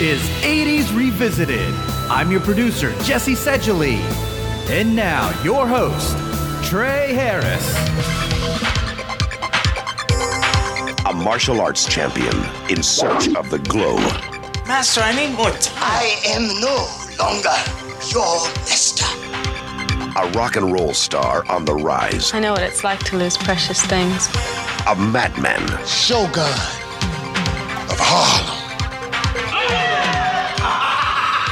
is 80s Revisited. I'm your producer, Jesse Sedgley. And now, your host, Trey Harris. A martial arts champion in search of the glow. Master, I need more time. I am no longer your master. A rock and roll star on the rise. I know what it's like to lose precious things. A madman. Shogun of Harlem.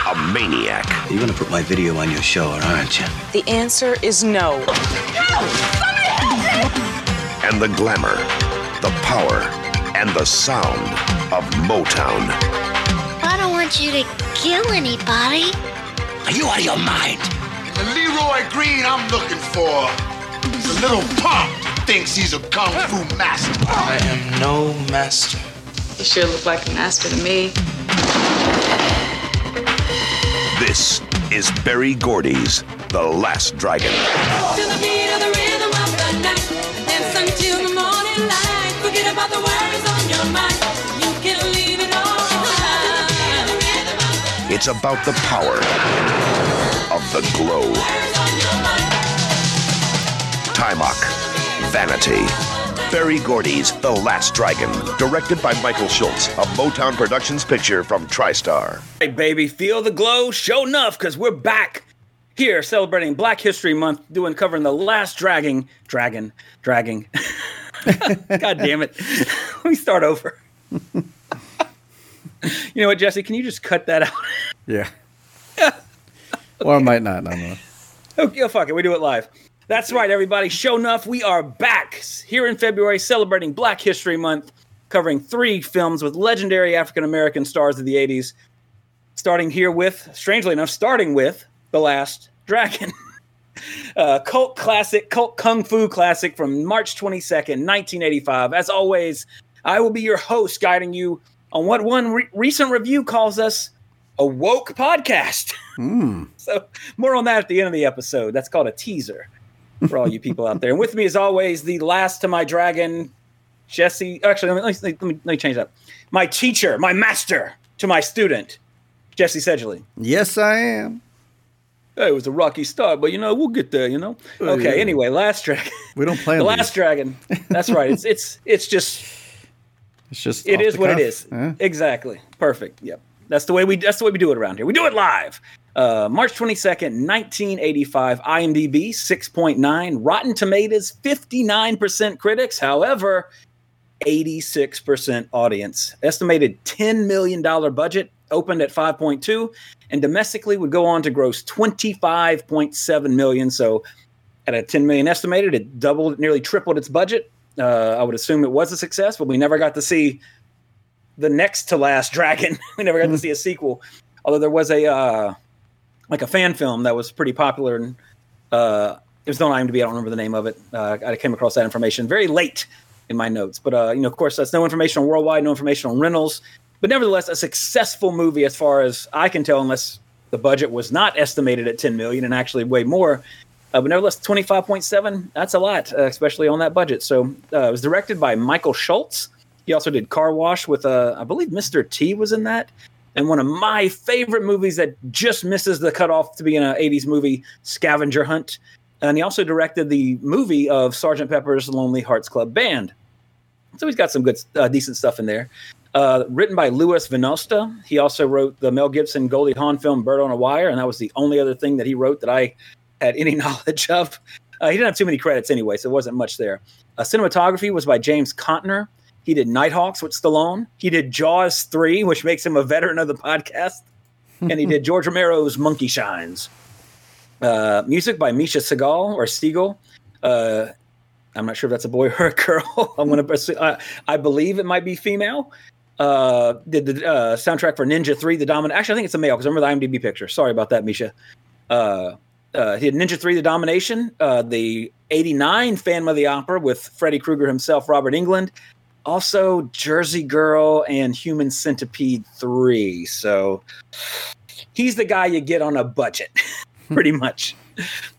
A maniac. You're gonna put my video on your show, aren't you? The answer is no. Help! Somebody help me! And the glamour, the power, and the sound of Motown. I don't want you to kill anybody. Are you out of your mind? The Leroy Green I'm looking for is a little punk that thinks he's a kung fu master. I am no master. You sure look like a master to me. This is Barry Gordy's The Last Dragon. To the beat of the rhythm of the night, dance until the morning light. Forget about the worries on your mind. You can leave it all behind. It's about the power of the glow. Taimak, Vanity. Barry Gordy's The Last Dragon, directed by Michael Schultz, a Motown Productions picture from TriStar. Hey, baby, feel the glow? Show enough, because we're back here celebrating Black History Month, covering The Last Dragon. God damn it. Let me start over. You know what, Jesse? Can you just cut that out? Yeah. Okay. Or I might not. No. Okay, oh, fuck it. We do it live. That's right, everybody. Show enough. We are back here in February celebrating Black History Month, covering three films with legendary African-American stars of the 80s, starting with The Last Dragon, a cult kung fu classic from March 22nd, 1985. As always, I will be your host guiding you on what one recent review calls us a woke podcast. So more on that at the end of the episode. That's called a teaser. For all you people out there. And with me, as always, the last to my dragon, Jesse. Actually, let me change that. My teacher, my master to my student, Jesse Sedgley. Yes, I am. Hey, it was a rocky start, but, we'll get there, Okay, yeah. Anyway, Last Dragon. We don't plan Last Dragon. That's right. It's just it is what cuff. It is. Huh? Exactly. Perfect. Yep. That's the way we do it around here. We do it live. March 22nd, 1985, IMDb 6.9, Rotten Tomatoes 59% critics, however, 86% audience. Estimated $10 million budget, opened at 5.2, and domestically would go on to gross $25.7 million. So at a $10 million estimated, it nearly tripled its budget. I would assume it was a success, but we never got to see the next to Last Dragon. We never got to see a sequel, although there was a fan film that was pretty popular, and it was on IMDb. I don't remember the name of it. I came across that information very late in my notes. But, of course, that's no information on worldwide, no information on rentals. But nevertheless, a successful movie as far as I can tell, unless the budget was not estimated at $10 million and actually way more. But nevertheless, 25.7, that's a lot, especially on that budget. So it was directed by Michael Schultz. He also did Car Wash with, I believe, Mr. T was in that. And one of my favorite movies that just misses the cutoff to be in an 80s movie, Scavenger Hunt. And he also directed the movie of Sgt. Pepper's Lonely Hearts Club Band. So he's got some good, decent stuff in there. Written by Louis Venosta. He also wrote the Mel Gibson Goldie Hawn film Bird on a Wire. And that was the only other thing that he wrote that I had any knowledge of. He didn't have too many credits anyway, so it wasn't much there. Cinematography was by James Contner. He did Nighthawks with Stallone. He did Jaws 3, which makes him a veteran of the podcast. And he did George Romero's Monkey Shines. Music by Misha Seagal or Seagal. I'm not sure if that's a boy or a girl. I believe it might be female. Did the soundtrack for Ninja 3, The Domination. Actually, I think it's a male because I remember the IMDb picture. Sorry about that, Misha. He had Ninja 3, The Domination. The 89 Phantom of the Opera with Freddy Krueger himself, Robert Englund. Also, Jersey Girl and Human Centipede 3. So he's the guy you get on a budget, pretty much.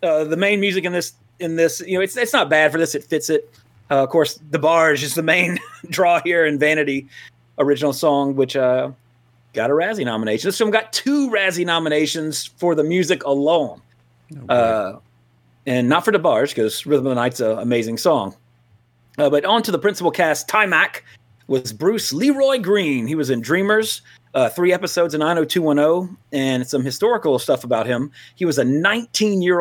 The main music in this, it's not bad for this. It fits it. Of course, De Barge is the main draw here in Vanity original song, which got a Razzie nomination. This film got 2 Razzie nominations for the music alone. Okay. And not for De Barge, because Rhythm of the Night's an amazing song. But on to the principal cast. Taimak was Bruce Leroy Green. He was in Dreamers, 3 episodes of 90210, and some historical stuff about him. He was a 19 years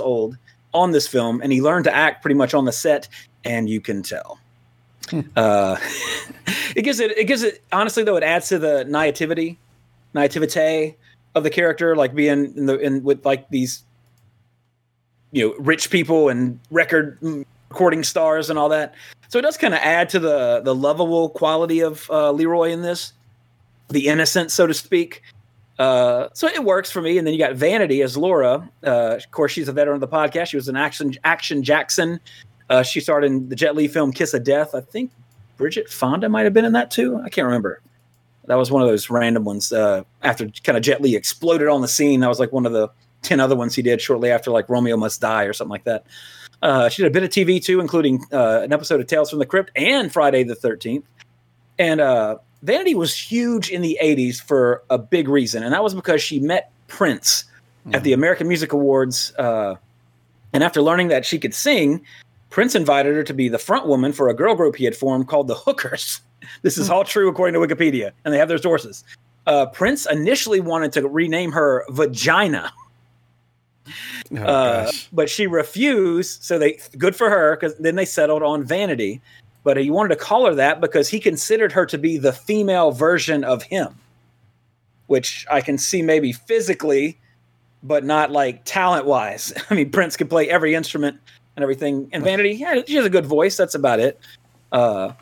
old on this film, and he learned to act pretty much on the set, and you can tell. It gives it honestly though, it adds to the naivete of the character, like being with like these, you know, rich people and recording stars and all that. So it does kind of add to the lovable quality of Leroy in this, the innocent, so to speak. So it works for me. And then you got Vanity as Laura. Of course, she's a veteran of the podcast. She was an Action Jackson. She starred in the Jet Li film Kiss of Death. I think Bridget Fonda might have been in that too. I can't remember. That was one of those random ones. After kind of Jet Li exploded on the scene, that was like one of the 10 other ones he did shortly after, like Romeo Must Die or something like that. She did a bit of TV too, including an episode of Tales from the Crypt and Friday the 13th. And Vanity was huge in the 80s for a big reason, and that was because she met Prince at the American Music Awards. And after learning that she could sing, Prince invited her to be the front woman for a girl group he had formed called the Hookers. This is all true according to Wikipedia, and they have their sources. Prince initially wanted to rename her Vagina. But she refused, so good for her, because then they settled on Vanity. But he wanted to call her that because he considered her to be the female version of him, which I can see maybe physically, but not like talent-wise. I mean, Prince could play every instrument and everything. And Vanity, yeah, she has a good voice. That's about it. But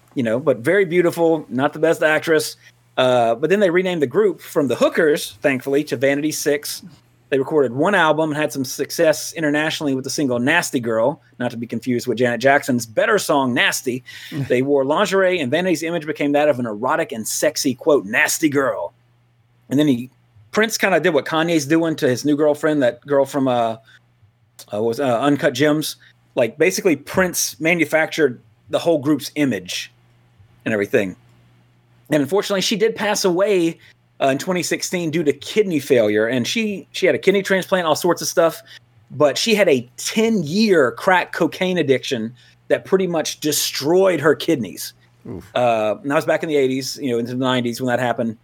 very beautiful, not the best actress. But then they renamed the group from the Hookers, thankfully, to Vanity 6. They recorded one album and had some success internationally with the single Nasty Girl, not to be confused with Janet Jackson's better song, Nasty. They wore lingerie, and Vanity's image became that of an erotic and sexy, quote, nasty girl. And then Prince kind of did what Kanye's doing to his new girlfriend, that girl from Uncut Gems. Like, basically, Prince manufactured the whole group's image and everything. And unfortunately, she did pass away in 2016 due to kidney failure. And she had a kidney transplant, all sorts of stuff. But she had a 10-year crack cocaine addiction that pretty much destroyed her kidneys. And that was back in the 80s, into the 90s when that happened.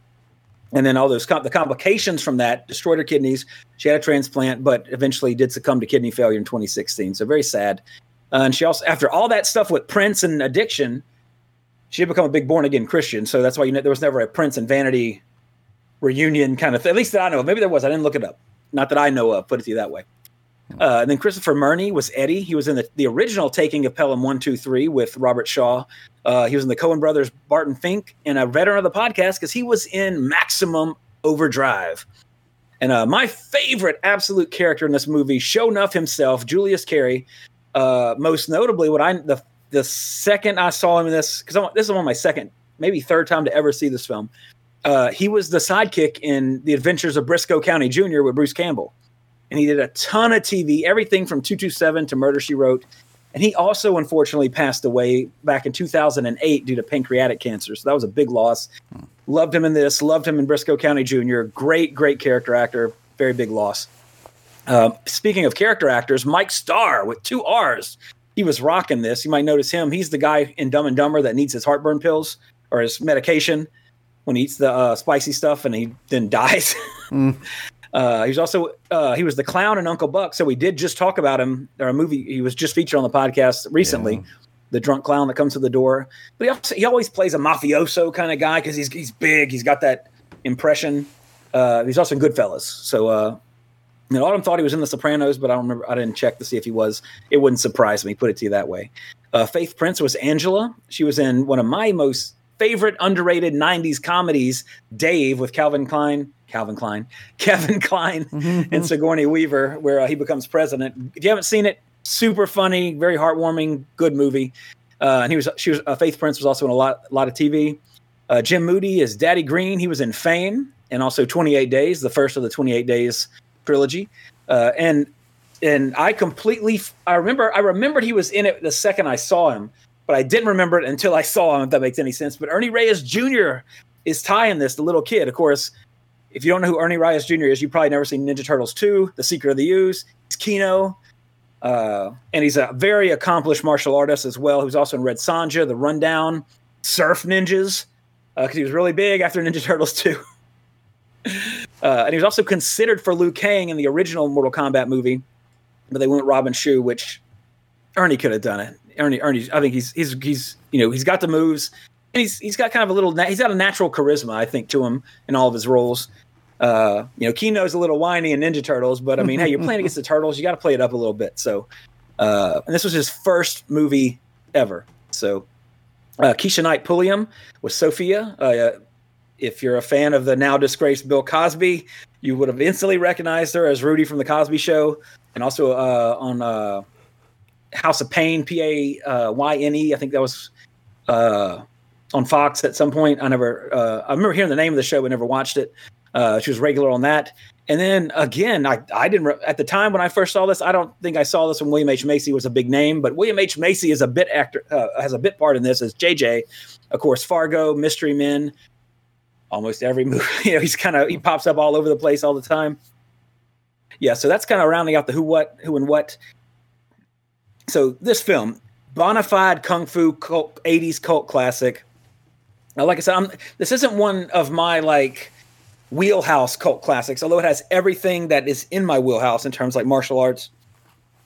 And then all those the complications from that destroyed her kidneys. She had a transplant, but eventually did succumb to kidney failure in 2016. So very sad. And she also, after all that stuff with Prince and addiction, she had become a big born-again Christian. So that's why there was never a Prince and Vanity reunion kind of thing, at least that I know of. Maybe there was. I didn't look it up. Not that I know of, put it to you that way. And then Christopher Murney was Eddie. He was in the original Taking of Pelham 123 with Robert Shaw. He was in the Coen Brothers' Barton Fink, and a veteran of the podcast because he was in Maximum Overdrive. And my favorite absolute character in this movie, show enough himself, Julius Carey. Most notably, the second I saw him in this, because this is one of my second, maybe third time to ever see this film. He was the sidekick in The Adventures of Briscoe County Jr. with Bruce Campbell. And he did a ton of TV, everything from 227 to Murder, She Wrote. And he also, unfortunately, passed away back in 2008 due to pancreatic cancer. So that was a big loss. Loved him in this. Loved him in Briscoe County Jr. Great, great character actor. Very big loss. Speaking of character actors, Mike Starr with 2 R's. He was rocking this. You might notice him. He's the guy in Dumb and Dumber that needs his heartburn pills or his medication when he eats the spicy stuff, and he then dies. He was also he was the clown in Uncle Buck, so we did just talk about him. Or a movie he was just featured on the podcast recently, the drunk clown that comes to the door. But he always plays a mafioso kind of guy because he's big. He's got that impression. He's also in Goodfellas. So Autumn thought he was in The Sopranos, but I don't remember. I didn't check to see if he was. It wouldn't surprise me. Put it to you that way. Faith Prince was Angela. She was in one of my most favorite underrated 90s comedies, Dave, with Kevin Kline and Sigourney Weaver, where he becomes president. If you haven't seen it, super funny, very heartwarming, good movie. And Faith Prince was also in a lot of TV. Jim Moody is Daddy Green. He was in Fame and also 28 Days, the first of the 28 Days trilogy. And I remembered he was in it the second I saw him, but I didn't remember it until I saw him, if that makes any sense. But Ernie Reyes Jr. is Ty in this, the little kid. Of course, if you don't know who Ernie Reyes Jr. is, you've probably never seen Ninja Turtles 2, The Secret of the Ooze. He's Kino. And he's a very accomplished martial artist as well, who's also in Red Sonja, The Rundown, Surf Ninjas, because he was really big after Ninja Turtles 2. And he was also considered for Liu Kang in the original Mortal Kombat movie, but they went Robin Shu, which Ernie could have done it. Ernie, I think he's you know, he's got the moves, and he's got kind of a little, he's got a natural charisma, I think, to him in all of his roles. You know, Kino's a little whiny in Ninja Turtles, but I mean, hey, you're playing against the Turtles, you got to play it up a little bit. So, and this was his first movie ever. So, Keisha Knight Pulliam was Sophia. If you're a fan of the now disgraced Bill Cosby, you would have instantly recognized her as Rudy from The Cosby Show, and also on House of Pain, PAYNE. I think that was on Fox at some point. I remember hearing the name of the show, but never watched it. She was regular on that. And then again, I didn't at the time when I first saw this, I don't think I saw this when William H. Macy was a big name, but William H. Macy is a bit actor, has a bit part in this as JJ, of course, Fargo, Mystery Men, almost every movie, you know, he pops up all over the place all the time. Yeah. So that's kind of rounding out the who and what. So this film, bonafide kung fu cult, 80s cult classic. Now, like I said, this isn't one of my like wheelhouse cult classics, although it has everything that is in my wheelhouse in terms like martial arts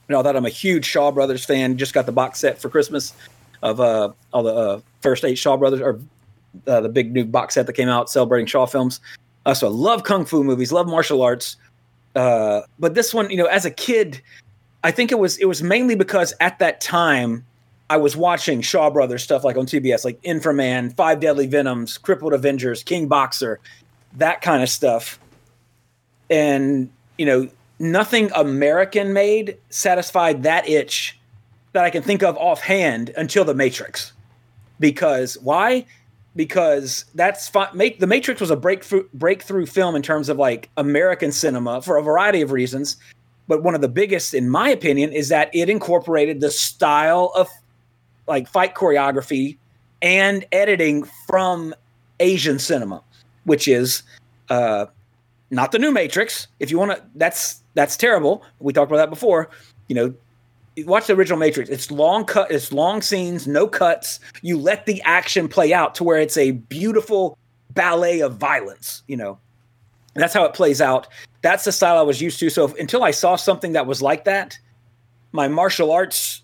and all that. I'm a huge Shaw Brothers fan. Just got the box set for Christmas of all the first 8 Shaw Brothers, or the big new box set that came out celebrating Shaw films. So I love kung fu movies, love martial arts. But this one, you know, as a kid, I think it was mainly because at that time I was watching Shaw Brothers stuff like on TBS, like Inframan, 5 Deadly Venoms, Crippled Avengers, King Boxer, that kind of stuff. And, you know, nothing American made satisfied that itch that I can think of offhand until The Matrix. Because why? Because that's The Matrix was a breakthrough film in terms of like American cinema for a variety of reasons. But one of the biggest, in my opinion, is that it incorporated the style of like fight choreography and editing from Asian cinema, which is not the new Matrix. If you want to, that's terrible. We talked about that before. You know, watch the original Matrix. It's long scenes, no cuts. You let the action play out to where it's a beautiful ballet of violence, you know. And that's how it plays out. That's the style I was used to. So until I saw something that was like that, my martial arts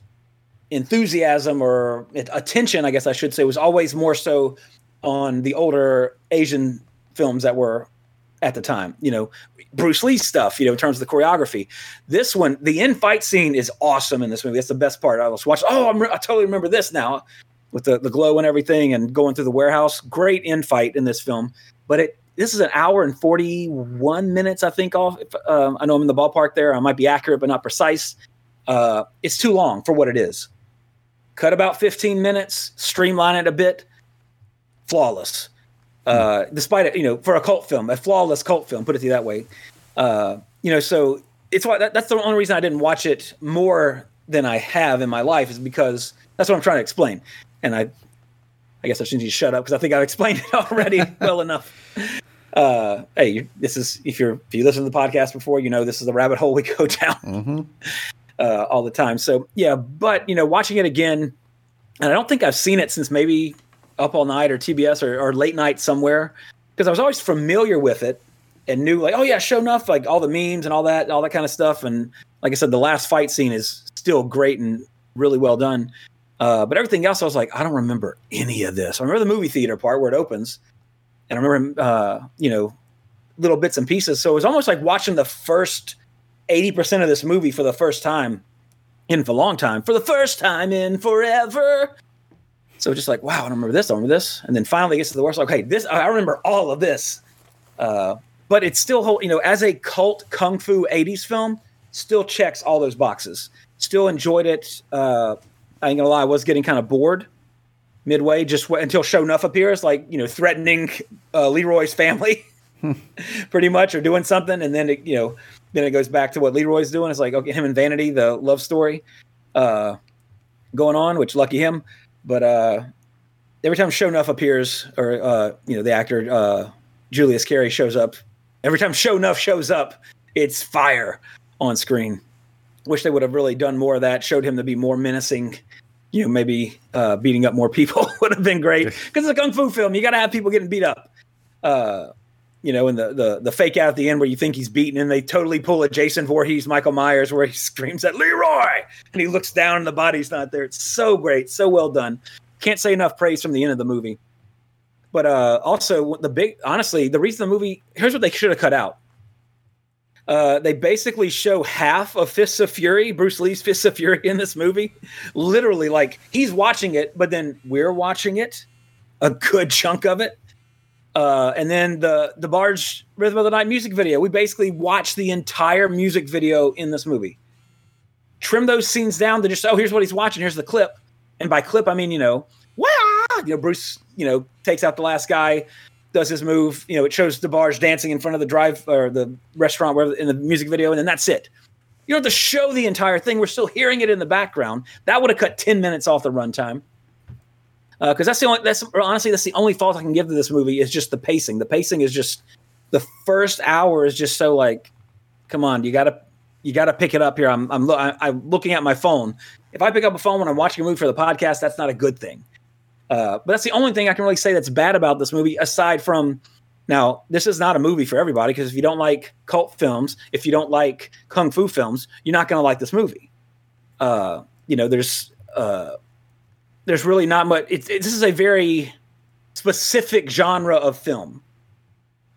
enthusiasm or attention, I guess I should say, was always more so on the older Asian films that were at the time. You know, Bruce Lee's stuff, you know, in terms of the choreography. This one, the end fight scene is awesome in this movie. That's the best part. I was watching, I totally remember this now with the glow and everything and going through the warehouse. Great end fight in this film. But this is an hour and 41 minutes, I think. I know I'm in the ballpark there. I might be accurate, but not precise. It's too long for what it is. Cut about 15 minutes, streamline it a bit. Flawless. Despite it, you know, for a cult film, a flawless cult film, put it that way. You know, so it's why that's the only reason I didn't watch it more than I have in my life, is because that's what I'm trying to explain. And I guess I should need to shut up because I think I've explained it already well enough. Hey, this is if you listen to the podcast before, you know this is the rabbit hole we go down all the time. So yeah, but you know, watching it again, and I don't think I've seen it since maybe Up All Night or TBS or late night somewhere, because I was always familiar with it and knew like, oh yeah, sure enough, like all the memes and all that kind of stuff. And like I said, the last fight scene is still great and really well done. But everything else, I was like, I don't remember any of this. I remember the movie theater part where it opens. And I remember, you know, little bits and pieces. So it was almost like watching the first 80% of this movie for the first time in a long time, for the first time in forever. So just like, wow, I don't remember this, I don't remember this. And then finally it gets to the worst, like, hey, this, I remember all of this. But it's still, you know, as a cult kung fu 80s film, still checks all those boxes. Still enjoyed it. I ain't gonna lie, I was getting kind of bored midway, just until Show Nuff appears, like, you know, threatening Leroy's family, pretty much, or doing something, and then it goes back to what Leroy's doing. It's like, okay, him and Vanity, the love story going on, which lucky him. But every time Show Nuff appears, or the actor Julius Carey shows up, every time Show Nuff shows up, it's fire on screen. Wish they would have really done more of that. Showed him to be more menacing. You know, maybe beating up more people would have been great, because it's a kung fu film. You got to have people getting beat up. And the fake out at the end where you think he's beaten, and they totally pull a Jason Voorhees, Michael Myers, where he screams at Leroy, and he looks down and the body's not there. It's so great, so well done. Can't say enough praise from the end of the movie. But also the reason the movie, here's what they should have cut out. They basically show half of Fists of Fury, Bruce Lee's Fists of Fury, in this movie. Literally, like, he's watching it, but then we're watching it, a good chunk of it. And then the De Barge Rhythm of the Night music video. We basically watched the entire music video in this movie. Trim those scenes down to just, oh, here's what he's watching. Here's the clip. And by clip, I mean, wow! Bruce, takes out the last guy, does his move. It shows De Barge dancing in front of the drive or the restaurant wherever in the music video, and then that's it. You don't have to show the entire thing. We're still hearing it in the background. That would have cut 10 minutes off the runtime. Because that's the only fault I can give to this movie is just the pacing. The pacing is just, the first hour is just so like, come on, you gotta pick it up here. I'm looking at my phone. If I pick up a phone when I'm watching a movie for the podcast, that's not a good thing. But that's the only thing I can really say that's bad about this movie, aside from, now, this is not a movie for everybody, because if you don't like cult films, if you don't like kung fu films, you're not going to like this movie. There's really not much. This is a very specific genre of film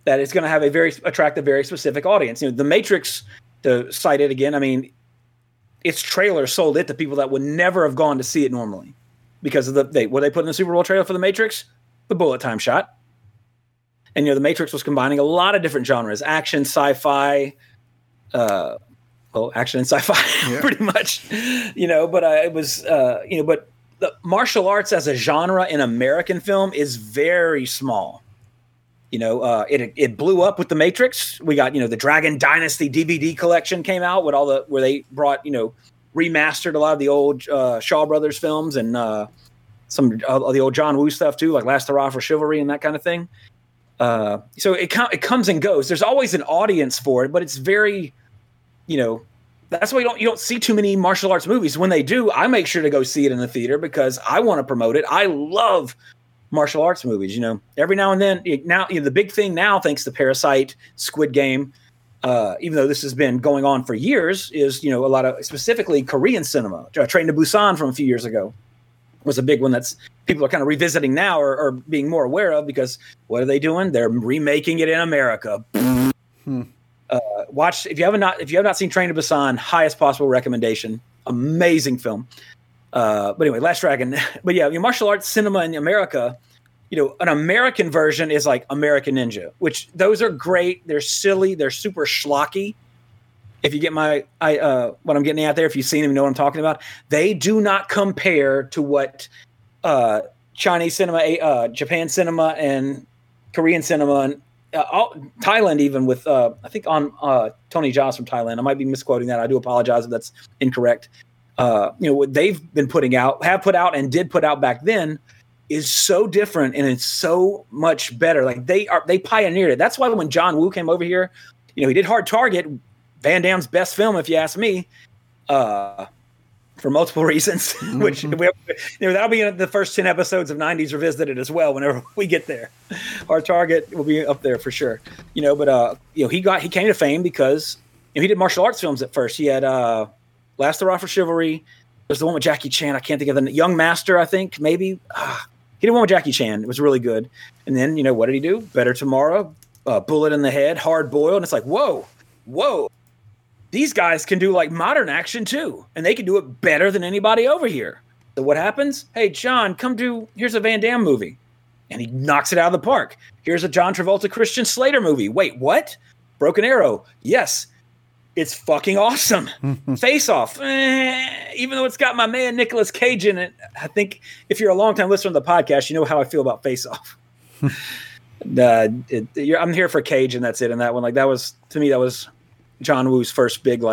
that is going to have attract a very specific audience. The Matrix, to cite it again, I mean, its trailer sold it to people that would never have gone to see it normally. Because of what they put in the Super Bowl trailer for The Matrix, the bullet time shot. And, The Matrix was combining a lot of different genres, action, sci-fi, action and sci-fi, yeah. Pretty much, it was, but the martial arts as a genre in American film is very small. It blew up with The Matrix. We got, the Dragon Dynasty DVD collection came out with where they brought, remastered a lot of the old Shaw Brothers films and some of the old John Woo stuff too, like Last Hurrah for Chivalry and that kind of thing. So it comes and goes. There's always an audience for it, but it's very, that's why you don't see too many martial arts movies. When they do, I make sure to go see it in the theater because I want to promote it. I love martial arts movies. Every now and then. Now the big thing now, thanks to Parasite, Squid Game. Even though this has been going on for years, is, a lot of specifically Korean cinema. Train to Busan from a few years ago was a big one that's people are kind of revisiting now or being more aware of because what are they doing? They're remaking it in America. Watch if you have not seen Train to Busan, highest possible recommendation. Amazing film. But anyway, Last Dragon. But yeah, martial arts cinema in America. An American version is like American Ninja, which those are great. They're silly. They're super schlocky. If you get what I'm getting at there, if you've seen them, you know what I'm talking about. They do not compare to what Chinese cinema, Japan cinema, and Korean cinema, and Thailand even with, I think on Tony Jaa from Thailand. I might be misquoting that. I do apologize if that's incorrect. What they've been putting out, have put out, and did put out back then is so different and it's so much better. Like they pioneered it. That's why when John Woo came over here, he did Hard Target, Van Damme's best film, if you ask me, for multiple reasons, which that'll be in the first 10 episodes of 90s Revisited as well. Whenever we get there, Hard Target will be up there for sure. He came to fame because he did martial arts films at first. He had, Last Hurrah for Chivalry. There's the one with Jackie Chan. I can't think of the Young Master. I think maybe, he did one with Jackie Chan. It was really good. And then, what did he do? Better Tomorrow, Bullet in the Head, Hard Boiled. And it's like, whoa. These guys can do like modern action too. And they can do it better than anybody over here. So what happens? Hey, John, here's a Van Damme movie. And he knocks it out of the park. Here's a John Travolta, Christian Slater movie. Wait, what? Broken Arrow. Yes. It's fucking awesome. Face Off. Even though it's got my man Nicolas Cage in it, I think if you're a long-time listener to the podcast, you know how I feel about Face Off. I'm here for Cage, and that's it. And that one, that was John Woo's first big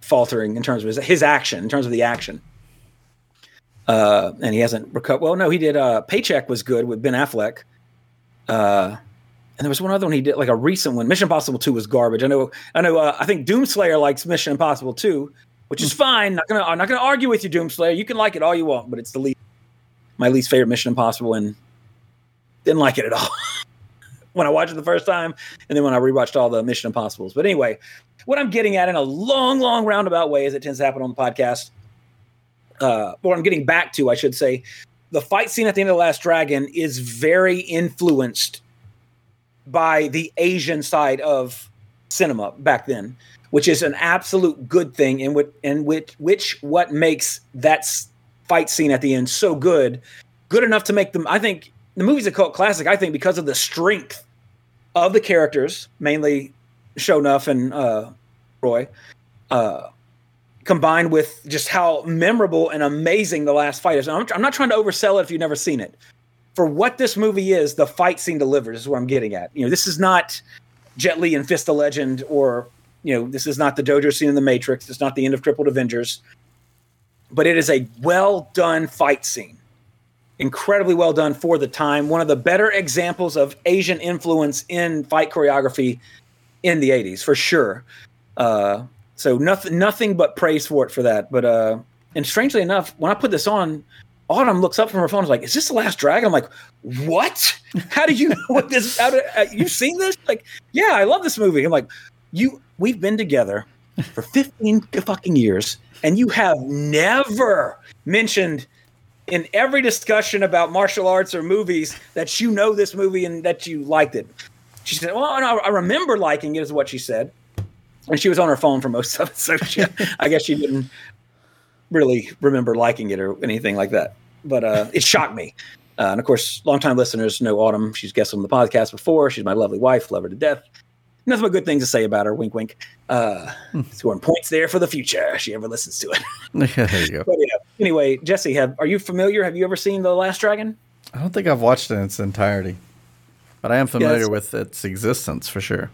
faltering in terms of his action, in terms of the action. And he hasn't recovered. Well, no, he did. Paycheck was good with Ben Affleck. And there was one other one he did, like a recent one. Mission Impossible 2 was garbage. I know. I think Doomslayer likes Mission Impossible 2, which is fine. I'm not gonna argue with you, Doomslayer. You can like it all you want, but it's my least favorite Mission Impossible, and didn't like it at all when I watched it the first time, and then when I rewatched all the Mission Impossibles. But anyway, what I'm getting at in a long, long roundabout way, as it tends to happen on the podcast, what I'm getting back to, I should say, the fight scene at the end of The Last Dragon is very influenced by the Asian side of cinema back then, which is an absolute good thing, and what makes that fight scene at the end so good enough to make them, I think, the movie's a cult classic, I think, because of the strength of the characters, mainly Shonuff and Roy, combined with just how memorable and amazing the last fight is. And I'm not trying to oversell it if you've never seen it. For what this movie is, the fight scene delivers, is what I'm getting at. You know, this is not Jet Li and Fist of Legend, or, you know, this is not the dojo scene in The Matrix. It's not the end of Crippled Avengers. But it is a well-done fight scene. Incredibly well done for the time. One of the better examples of Asian influence in fight choreography in the 80s, for sure. So nothing but praise for it for that. But and strangely enough, when I put this on, Autumn looks up from her phone and is like, is this The Last Dragon? I'm like, what? How do you know what this is? You've seen this? Like, yeah, I love this movie. I'm like, we've been together for 15 fucking years, and you have never mentioned in every discussion about martial arts or movies that you know this movie and that you liked it. She said, well, no, I remember liking it, is what she said. And she was on her phone for most of it, so I guess she didn't really remember liking it or anything like that. But it shocked me. And, of course, longtime listeners know Autumn. She's guested on the podcast before. She's my lovely wife, love her to death. Nothing but good things to say about her, wink, wink. Scoring points there for the future if she ever listens to it. There you go. But, yeah. Anyway, Jesse, are you familiar? Have you ever seen The Last Dragon? I don't think I've watched it in its entirety, but I am familiar with its existence for sure.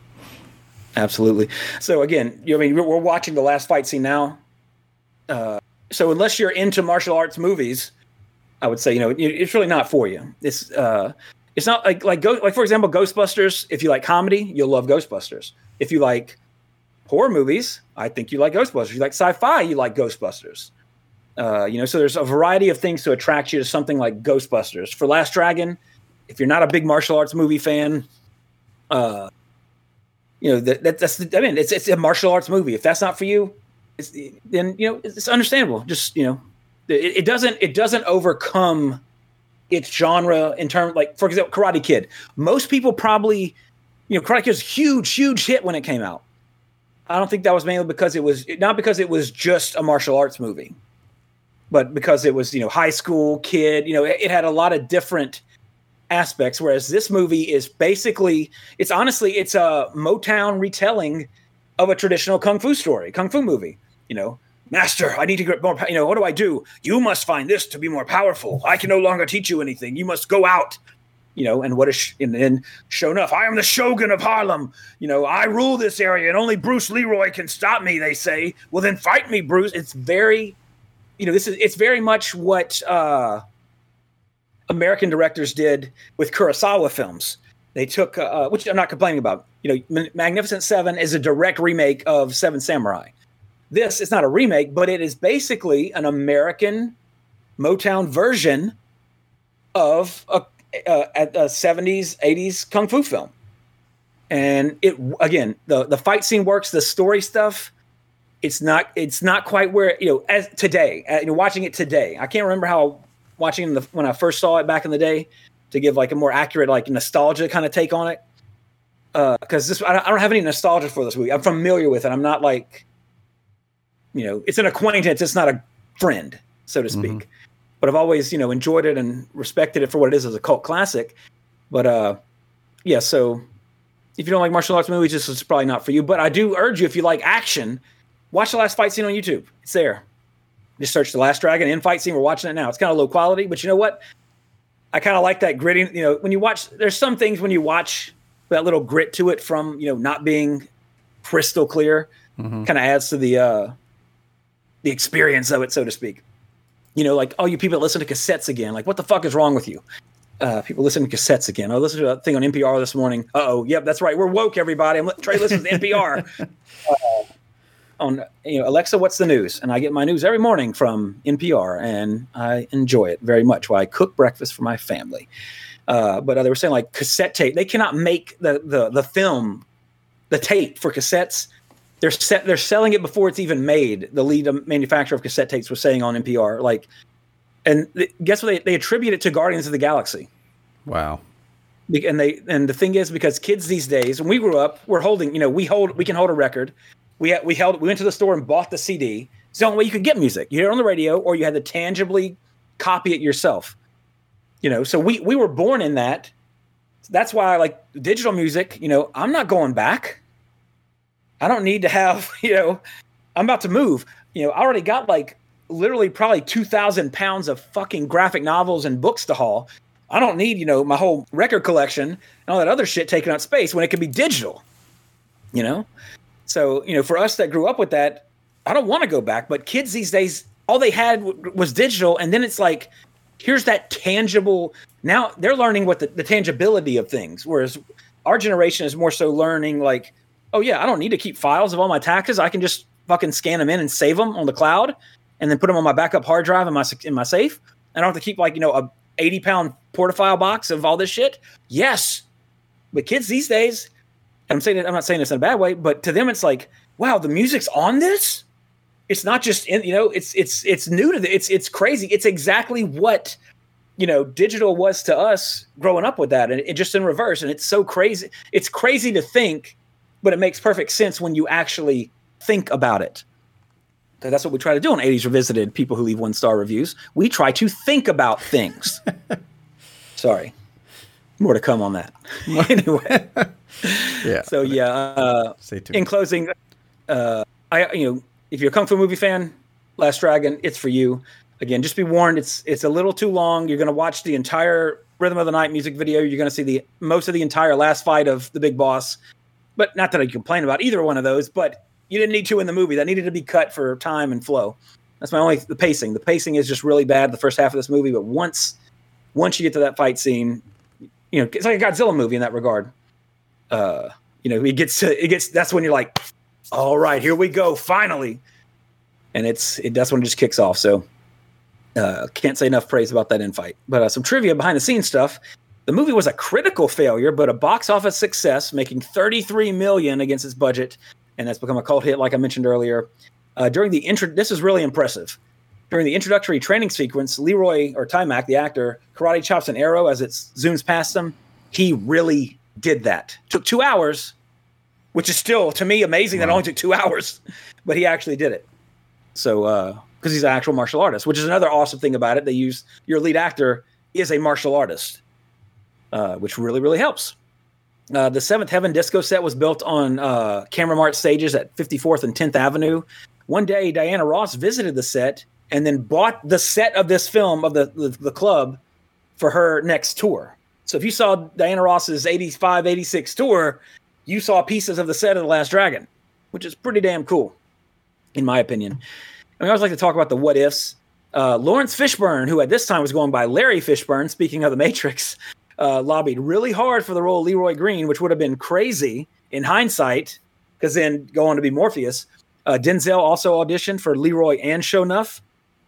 Absolutely. So, again, we're watching the last fight scene now. So unless you're into martial arts movies, I would say, you know, it's really not for you. It's not like for example, Ghostbusters. If you like comedy, you'll love Ghostbusters. If you like horror movies, I think you like Ghostbusters. If you like sci-fi, you like Ghostbusters. You know, so there's a variety of things to attract you to something like Ghostbusters. For Last Dragon, if you're not a big martial arts movie fan, you know, it's a martial arts movie. If that's not for you, then you know it's understandable. Just, you know, it doesn't overcome its genre in terms, like, for example, Karate Kid. Most people probably, you know, Karate Kid was a huge hit when it came out. I don't think that was mainly because it was just a martial arts movie, but because it was, you know, high school kid, you know, it had a lot of different aspects. Whereas this movie is basically, it's a Motown retelling of a traditional kung fu story, kung fu movie, you know. Master, I need to get more, you know, what do I do? You must find this to be more powerful. I can no longer teach you anything. You must go out, you know, and then sure enough, I am the Shogun of Harlem. You know, I rule this area and only Bruce Leroy can stop me, they say. Well, then fight me, Bruce. It's very, you know, it's very much what American directors did with Kurosawa films. They took, which I'm not complaining about, you know, Magnificent Seven is a direct remake of Seven Samurai. This, it's not a remake, but it is basically an American Motown version of a 70s, 80s kung fu film. And it, again, the fight scene works, the story stuff, it's not quite where, you know, as today, you know, watching it today. I can't remember how watching it when I first saw it back in the day to give like a more accurate, like nostalgia kind of take on it. Because this, I don't have any nostalgia for this movie. I'm familiar with it. I'm not like, you know, it's an acquaintance. It's not a friend, so to speak. Mm-hmm. But I've always, you know, enjoyed it and respected it for what it is as a cult classic. But yeah, so if you don't like martial arts movies, this is probably not for you. But I do urge you, if you like action, watch the last fight scene on YouTube. It's there. Just search The Last Dragon and fight scene. We're watching it now. It's kind of low quality, but you know what? I kind of like that gritty. You know, when you watch, there's some things when you watch that little grit to it from, you know, not being crystal clear, mm-hmm. kind of adds to the experience of it, so to speak. you know, like, oh, you people that listen to cassettes again. Like, what the fuck is wrong with you? People listen to cassettes again. I listened to that thing on NPR this morning. Uh-oh, yep, that's right. We're woke, everybody. Trey listens to NPR. On, you know, Alexa, what's the news? And I get my news every morning from NPR, and I enjoy it very much while I cook breakfast for my family. But they were saying, like, cassette tape. They cannot make the film, the tape for cassettes. They're selling it before it's even made. The lead manufacturer of cassette tapes was saying on NPR, like, and guess what? They attribute it to Guardians of the Galaxy. Wow. And the thing is, because kids these days, when we grew up, we're holding, you know, we can hold a record. We went to the store and bought the CD. It's the only way you could get music. You hear it on the radio, or you had to tangibly copy it yourself. You know, so we were born in that. That's why, like, digital music, you know, I'm not going back. I don't need to have, you know, I'm about to move. You know, I already got, like, literally probably 2,000 pounds of fucking graphic novels and books to haul. I don't need, you know, my whole record collection and all that other shit taking up space when it can be digital, you know? So, you know, for us that grew up with that, I don't want to go back. But kids these days, all they had was digital. And then it's like, here's that tangible. Now they're learning what the tangibility of things, whereas our generation is more so learning, like, oh, yeah, I don't need to keep files of all my taxes. I can just fucking scan them in and save them on the cloud and then put them on my backup hard drive in my safe. I don't have to keep, like, you know, a 80-pound portafile box of all this shit. Yes. But kids these days, and I'm not saying this in a bad way, but to them it's like, wow, the music's on this? It's not just in, you know, it's new to the, it's crazy. It's exactly what, you know, digital was to us growing up with that, and it just in reverse. And it's so crazy. It's crazy to think, but it makes perfect sense when you actually think about it. So that's what we try to do on 80s Revisited, people who leave 1-star reviews. We try to think about things. Sorry. More to come on that. Anyway. Yeah. So, yeah. Stay tuned. In closing, if you're a Kung Fu movie fan, Last Dragon, it's for you. Again, just be warned, it's a little too long. You're going to watch the entire Rhythm of the Night music video. You're going to see most of the entire last fight of the big boss. But not that I complain about either one of those, but you didn't need to in the movie. That needed to be cut for time and flow. That's my only – the pacing. The pacing is just really bad the first half of this movie, but once you get to that fight scene, you know, it's like a Godzilla movie in that regard. You know, that's when you're like, all right, here we go, finally. And that's when it just kicks off. So can't say enough praise about that end fight. But some trivia behind-the-scenes stuff – the movie was a critical failure, but a box office success, making $33 million against its budget, and that's become a cult hit, like I mentioned earlier. This is really impressive. During the introductory training sequence, Taimak, the actor, karate chops an arrow as it zooms past him. He really did that. Took 2 hours, which is still, to me, amazing that it only took 2 hours, but he actually did it. So, because he's an actual martial artist, which is another awesome thing about it. They use your lead actor is a martial artist. Which really, really helps. The Seventh Heaven disco set was built on Camera Mart stages at 54th and 10th Avenue. One day, Diana Ross visited the set and then bought the set of this film of the club for her next tour. So if you saw Diana Ross's 85, 86 tour, you saw pieces of the set of The Last Dragon, which is pretty damn cool, in my opinion. I always like to talk about the what ifs. Lawrence Fishburne, who at this time was going by Larry Fishburne, speaking of The Matrix, lobbied really hard for the role of Leroy Green, which would have been crazy in hindsight, because then go on to be Morpheus. Denzel also auditioned for Leroy and Shonuff,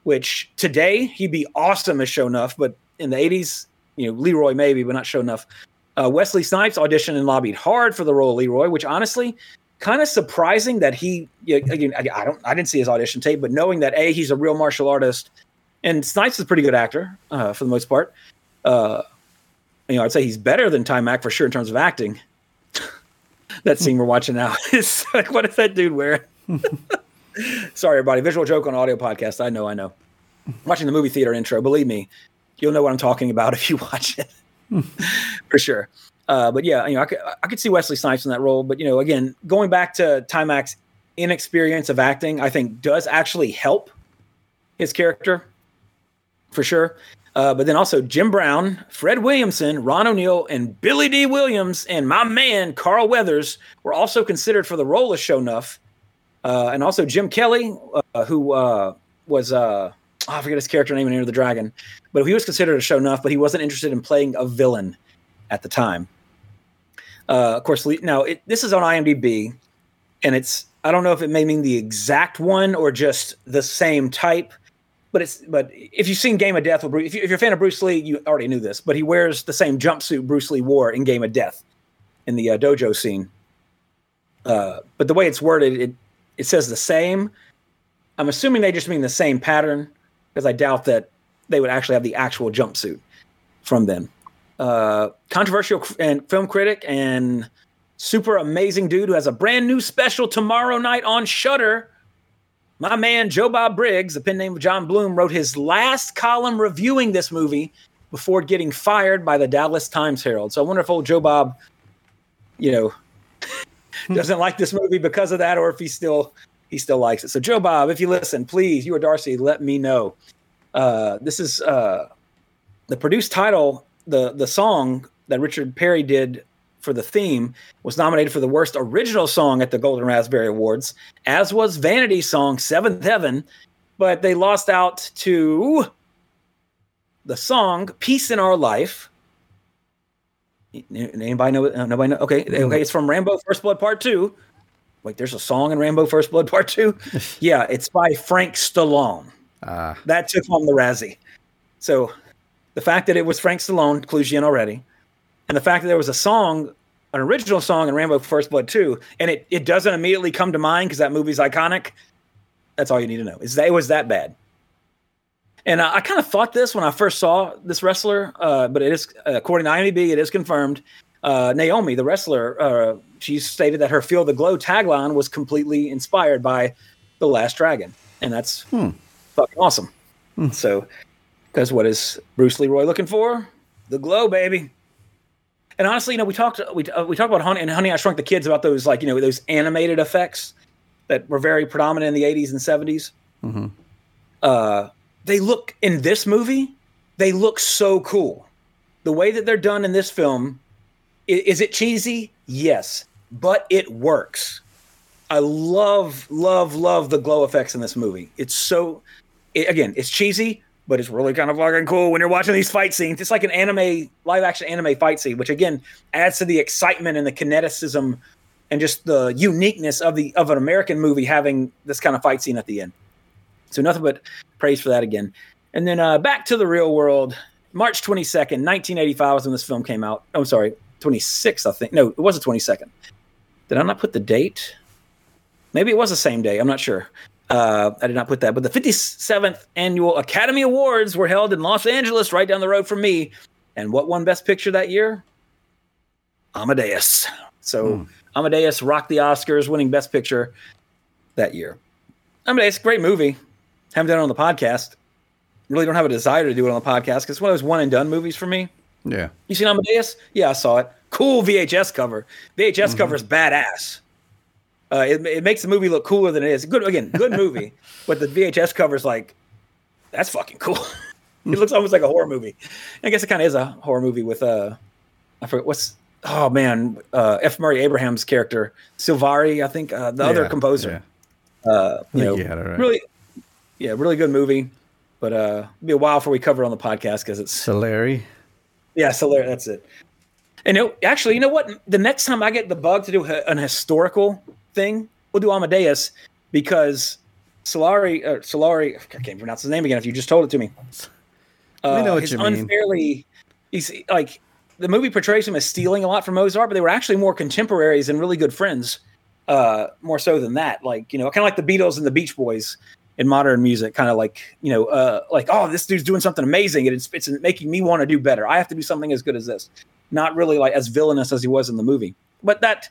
which today he'd be awesome as Shonuff, but in the 80s, you know, Leroy maybe, but not Shonuff. Wesley Snipes auditioned and lobbied hard for the role of Leroy, which honestly, kind of surprising that he, you know, again, I didn't see his audition tape, but knowing that A, he's a real martial artist, and Snipes is a pretty good actor for the most part. You know, I'd say he's better than Taimak for sure in terms of acting. That scene we're watching now is like, what is that dude wearing? Sorry, everybody. Visual joke on audio podcast. I know. Watching the movie theater intro, believe me, you'll know what I'm talking about if you watch it for sure. But yeah, you know, I could see Wesley Snipes in that role. But, you know, again, going back to Taimak's inexperience of acting, I think does actually help his character for sure. But then also Jim Brown, Fred Williamson, Ron O'Neill, and Billy D. Williams, and my man Carl Weathers were also considered for the role of Shonuff. And also Jim Kelly, who was I forget his character name in Enter the Dragon, but he was considered a show-nuff, but he wasn't interested in playing a villain at the time. Of course, now this is on IMDb, and it's, I don't know if it may mean the exact one or just the same type, but it's, but if you've seen Game of Death with Bruce, if you're a fan of Bruce Lee, you already knew this, but he wears the same jumpsuit Bruce Lee wore in Game of Death in the dojo scene. But the way it's worded, it says the same. I'm assuming they just mean the same pattern, because I doubt that they would actually have the actual jumpsuit from them. Controversial and film critic and super amazing dude who has a brand new special tomorrow night on Shudder. My man, Joe Bob Briggs, the pen name of John Bloom, wrote his last column reviewing this movie before getting fired by the Dallas Times-Herald. So I wonder if old Joe Bob, you know, doesn't like this movie because of that, or if he still likes it. So Joe Bob, if you listen, please, you or Darcy, let me know. This is the produced title. The song that Richard Perry did for the theme was nominated for the worst original song at the Golden Raspberry Awards, as was Vanity's song, Seventh Heaven, but they lost out to the song Peace in Our Life. Anybody know? Nobody know? Okay. It's from Rambo First Blood Part 2. Wait, there's a song in Rambo First Blood Part 2? Yeah, it's by Frank Stallone. That took home the Razzie. So the fact that it was Frank Stallone clues you in already. And the fact that there was a song, an original song in Rambo First Blood 2, and it doesn't immediately come to mind because that movie's iconic. That's all you need to know. Is that it was that bad. And I kind of thought this when I first saw this wrestler, but it is, according to IMDb, it is confirmed. Naomi, the wrestler, she stated that her Feel the Glow tagline was completely inspired by The Last Dragon. And that's fucking awesome. So, because what is Bruce Leroy looking for? The glow, baby. And honestly, you know, we talked about Honey, I Shrunk the Kids about those, like, you know, those animated effects that were very predominant in the 80s and 70s. Mm-hmm. They look, in this movie, they look so cool. The way that they're done in this film, is it cheesy? Yes, but it works. I love the glow effects in this movie. It's so, again, it's cheesy, but it's really kind of fucking cool when you're watching these fight scenes. It's like an anime, live action anime fight scene, which again adds to the excitement and the kineticism and just the uniqueness of an American movie having this kind of fight scene at the end. So nothing but praise for that again. And then back to the real world. March 22nd, 1985 was when this film came out. Oh, I'm sorry, 26th, I think. No, it was the 22nd. Did I not put the date? Maybe it was the same day. I'm not sure. I did not put that. But the 57th Annual Academy Awards were held in Los Angeles, right down the road from me. And what won Best Picture that year? Amadeus. So Amadeus rocked the Oscars, winning Best Picture that year. Amadeus, great movie. Haven't done it on the podcast. Really don't have a desire to do it on the podcast because it's one of those one-and-done movies for me. Yeah. You seen Amadeus? Yeah, I saw it. Cool VHS cover. VHS cover's badass. It makes the movie look cooler than it is. Good movie. But the VHS cover's like, that's fucking cool. It looks almost like a horror movie. And I guess it kind of is a horror movie with, I forget what's, oh man, F. Murray Abraham's character, Silvari, I think, the other composer. Yeah. Really good movie. But it'll be a while before we cover it on the podcast because it's Solari. Yeah, Solari, that's it. And actually, you know what? The next time I get the bug to do an historical thing, we'll do Amadeus because Solari, I can't pronounce his name again if you just told it to me. I know what you mean. He's like, the movie portrays him as stealing a lot from Mozart, but they were actually more contemporaries and really good friends, more so than that. Like, you know, kind of like the Beatles and the Beach Boys in modern music, kind of like, you know, like, oh, this dude's doing something amazing, and it's making me want to do better. I have to do something as good as this. Not really like as villainous as he was in the movie, but that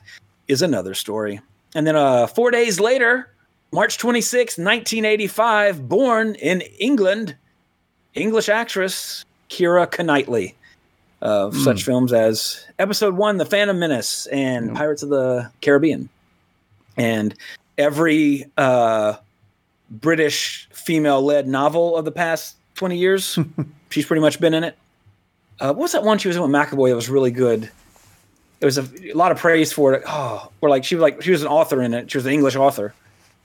is another story. And then 4 days later, March 26, 1985, born in England, English actress Keira Knightley of such films as Episode 1, The Phantom Menace, and Pirates of the Caribbean, and every British female-led novel of the past 20 years. She's pretty much been in it. What was that one she was in with McAvoy that was really good? It was a lot of praise for it. Oh, or like she was an author in it. She was an English author.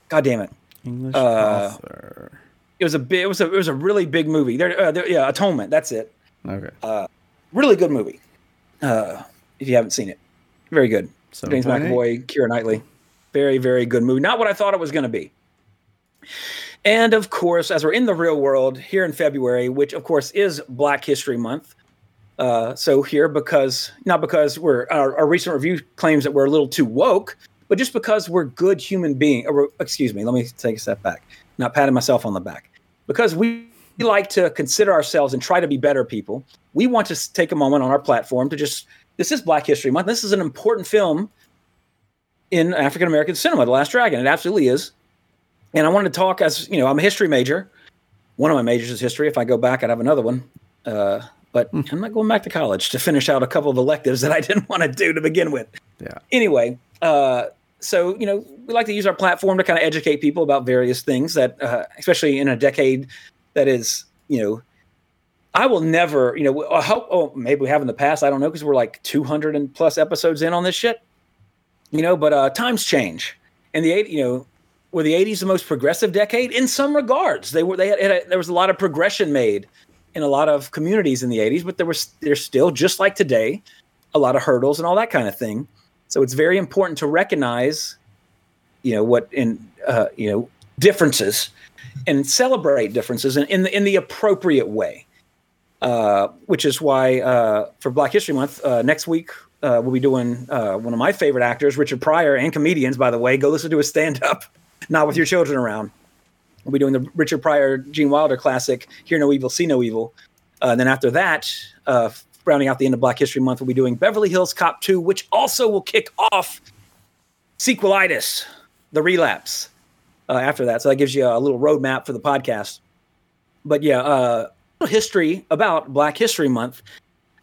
God damn it. English author. It was a really big movie. Atonement. That's it. Okay. Really good movie. If you haven't seen it, very good. So James McAvoy, Keira Knightley, very, very good movie. Not what I thought it was going to be. And of course, as we're in the real world here in February, which of course is Black History Month. So here, because we're our recent review claims that we're a little too woke, but just because we're good human beings. Excuse me, let me take a step back. Not patting myself on the back, because we like to consider ourselves and try to be better people. We want to take a moment on our platform to just, this is Black History Month. This is an important film in African-American cinema, The Last Dragon. It absolutely is. And I wanted to talk as, you know, I'm a history major. One of my majors is history. If I go back, I'd have another one. But I'm not going back to college to finish out a couple of electives that I didn't want to do to begin with. Yeah. Anyway, so, you know, we like to use our platform to kind of educate people about various things that, especially in a decade that is, you know, I will never, you know, I hope, oh, maybe we have in the past. I don't know, because we're like 200 and plus episodes in on this shit, you know, but times change. And were the 80s the most progressive decade? In some regards, there was a lot of progression made in a lot of communities in the 80s, but there's still, just like today, a lot of hurdles and all that kind of thing. So it's very important to recognize, you know, differences, and celebrate differences in the appropriate way, which is why for Black History Month next week we'll be doing one of my favorite actors, Richard Pryor, and comedians. By the way, go listen to his stand up, not with your children around. We'll be doing the Richard Pryor, Gene Wilder classic, Hear No Evil, See No Evil, and then after that. Rounding out the end of Black History Month, we'll be doing Beverly Hills Cop 2, which also will kick off sequelitis, The Relapse, after that. So that gives you a little roadmap for the podcast. But yeah, history about Black History Month.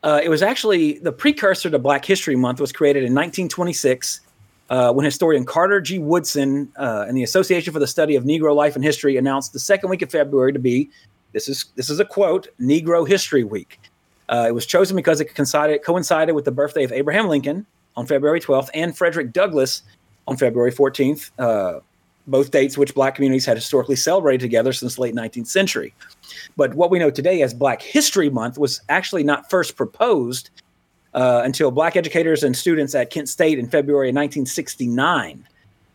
It was actually the precursor to Black History Month was created in 1926 when historian Carter G. Woodson and the Association for the Study of Negro Life and History announced the second week of February to be, this is a quote, Negro History Week. It was chosen because it coincided with the birthday of Abraham Lincoln on February 12th and Frederick Douglass on February 14th, both dates which black communities had historically celebrated together since the late 19th century. But what we know today as Black History Month was actually not first proposed until black educators and students at Kent State in February 1969.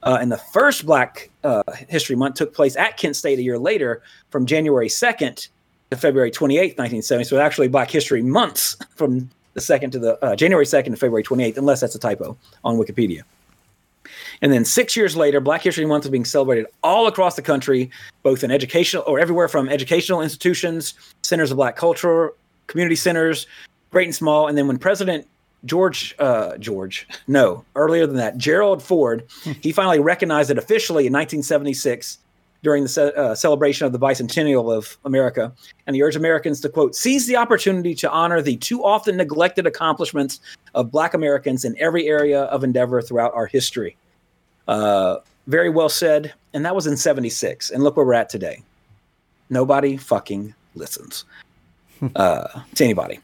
And the first Black History Month took place at Kent State a year later from January 2nd to February 28th, 1970. So actually Black History Months from the January 2nd to February 28th, unless that's a typo on Wikipedia. And then 6 years later, Black History Month is being celebrated all across the country, both in educational or everywhere from educational institutions, centers of black culture, community centers, great and small. And then when President Gerald Ford, he finally recognized it officially in 1976 during the celebration of the bicentennial of America, and he urged Americans to, quote, seize the opportunity to honor the too often neglected accomplishments of black Americans in every area of endeavor throughout our history. Very well said. And that was in 76. And look where we're at today. Nobody fucking listens to anybody.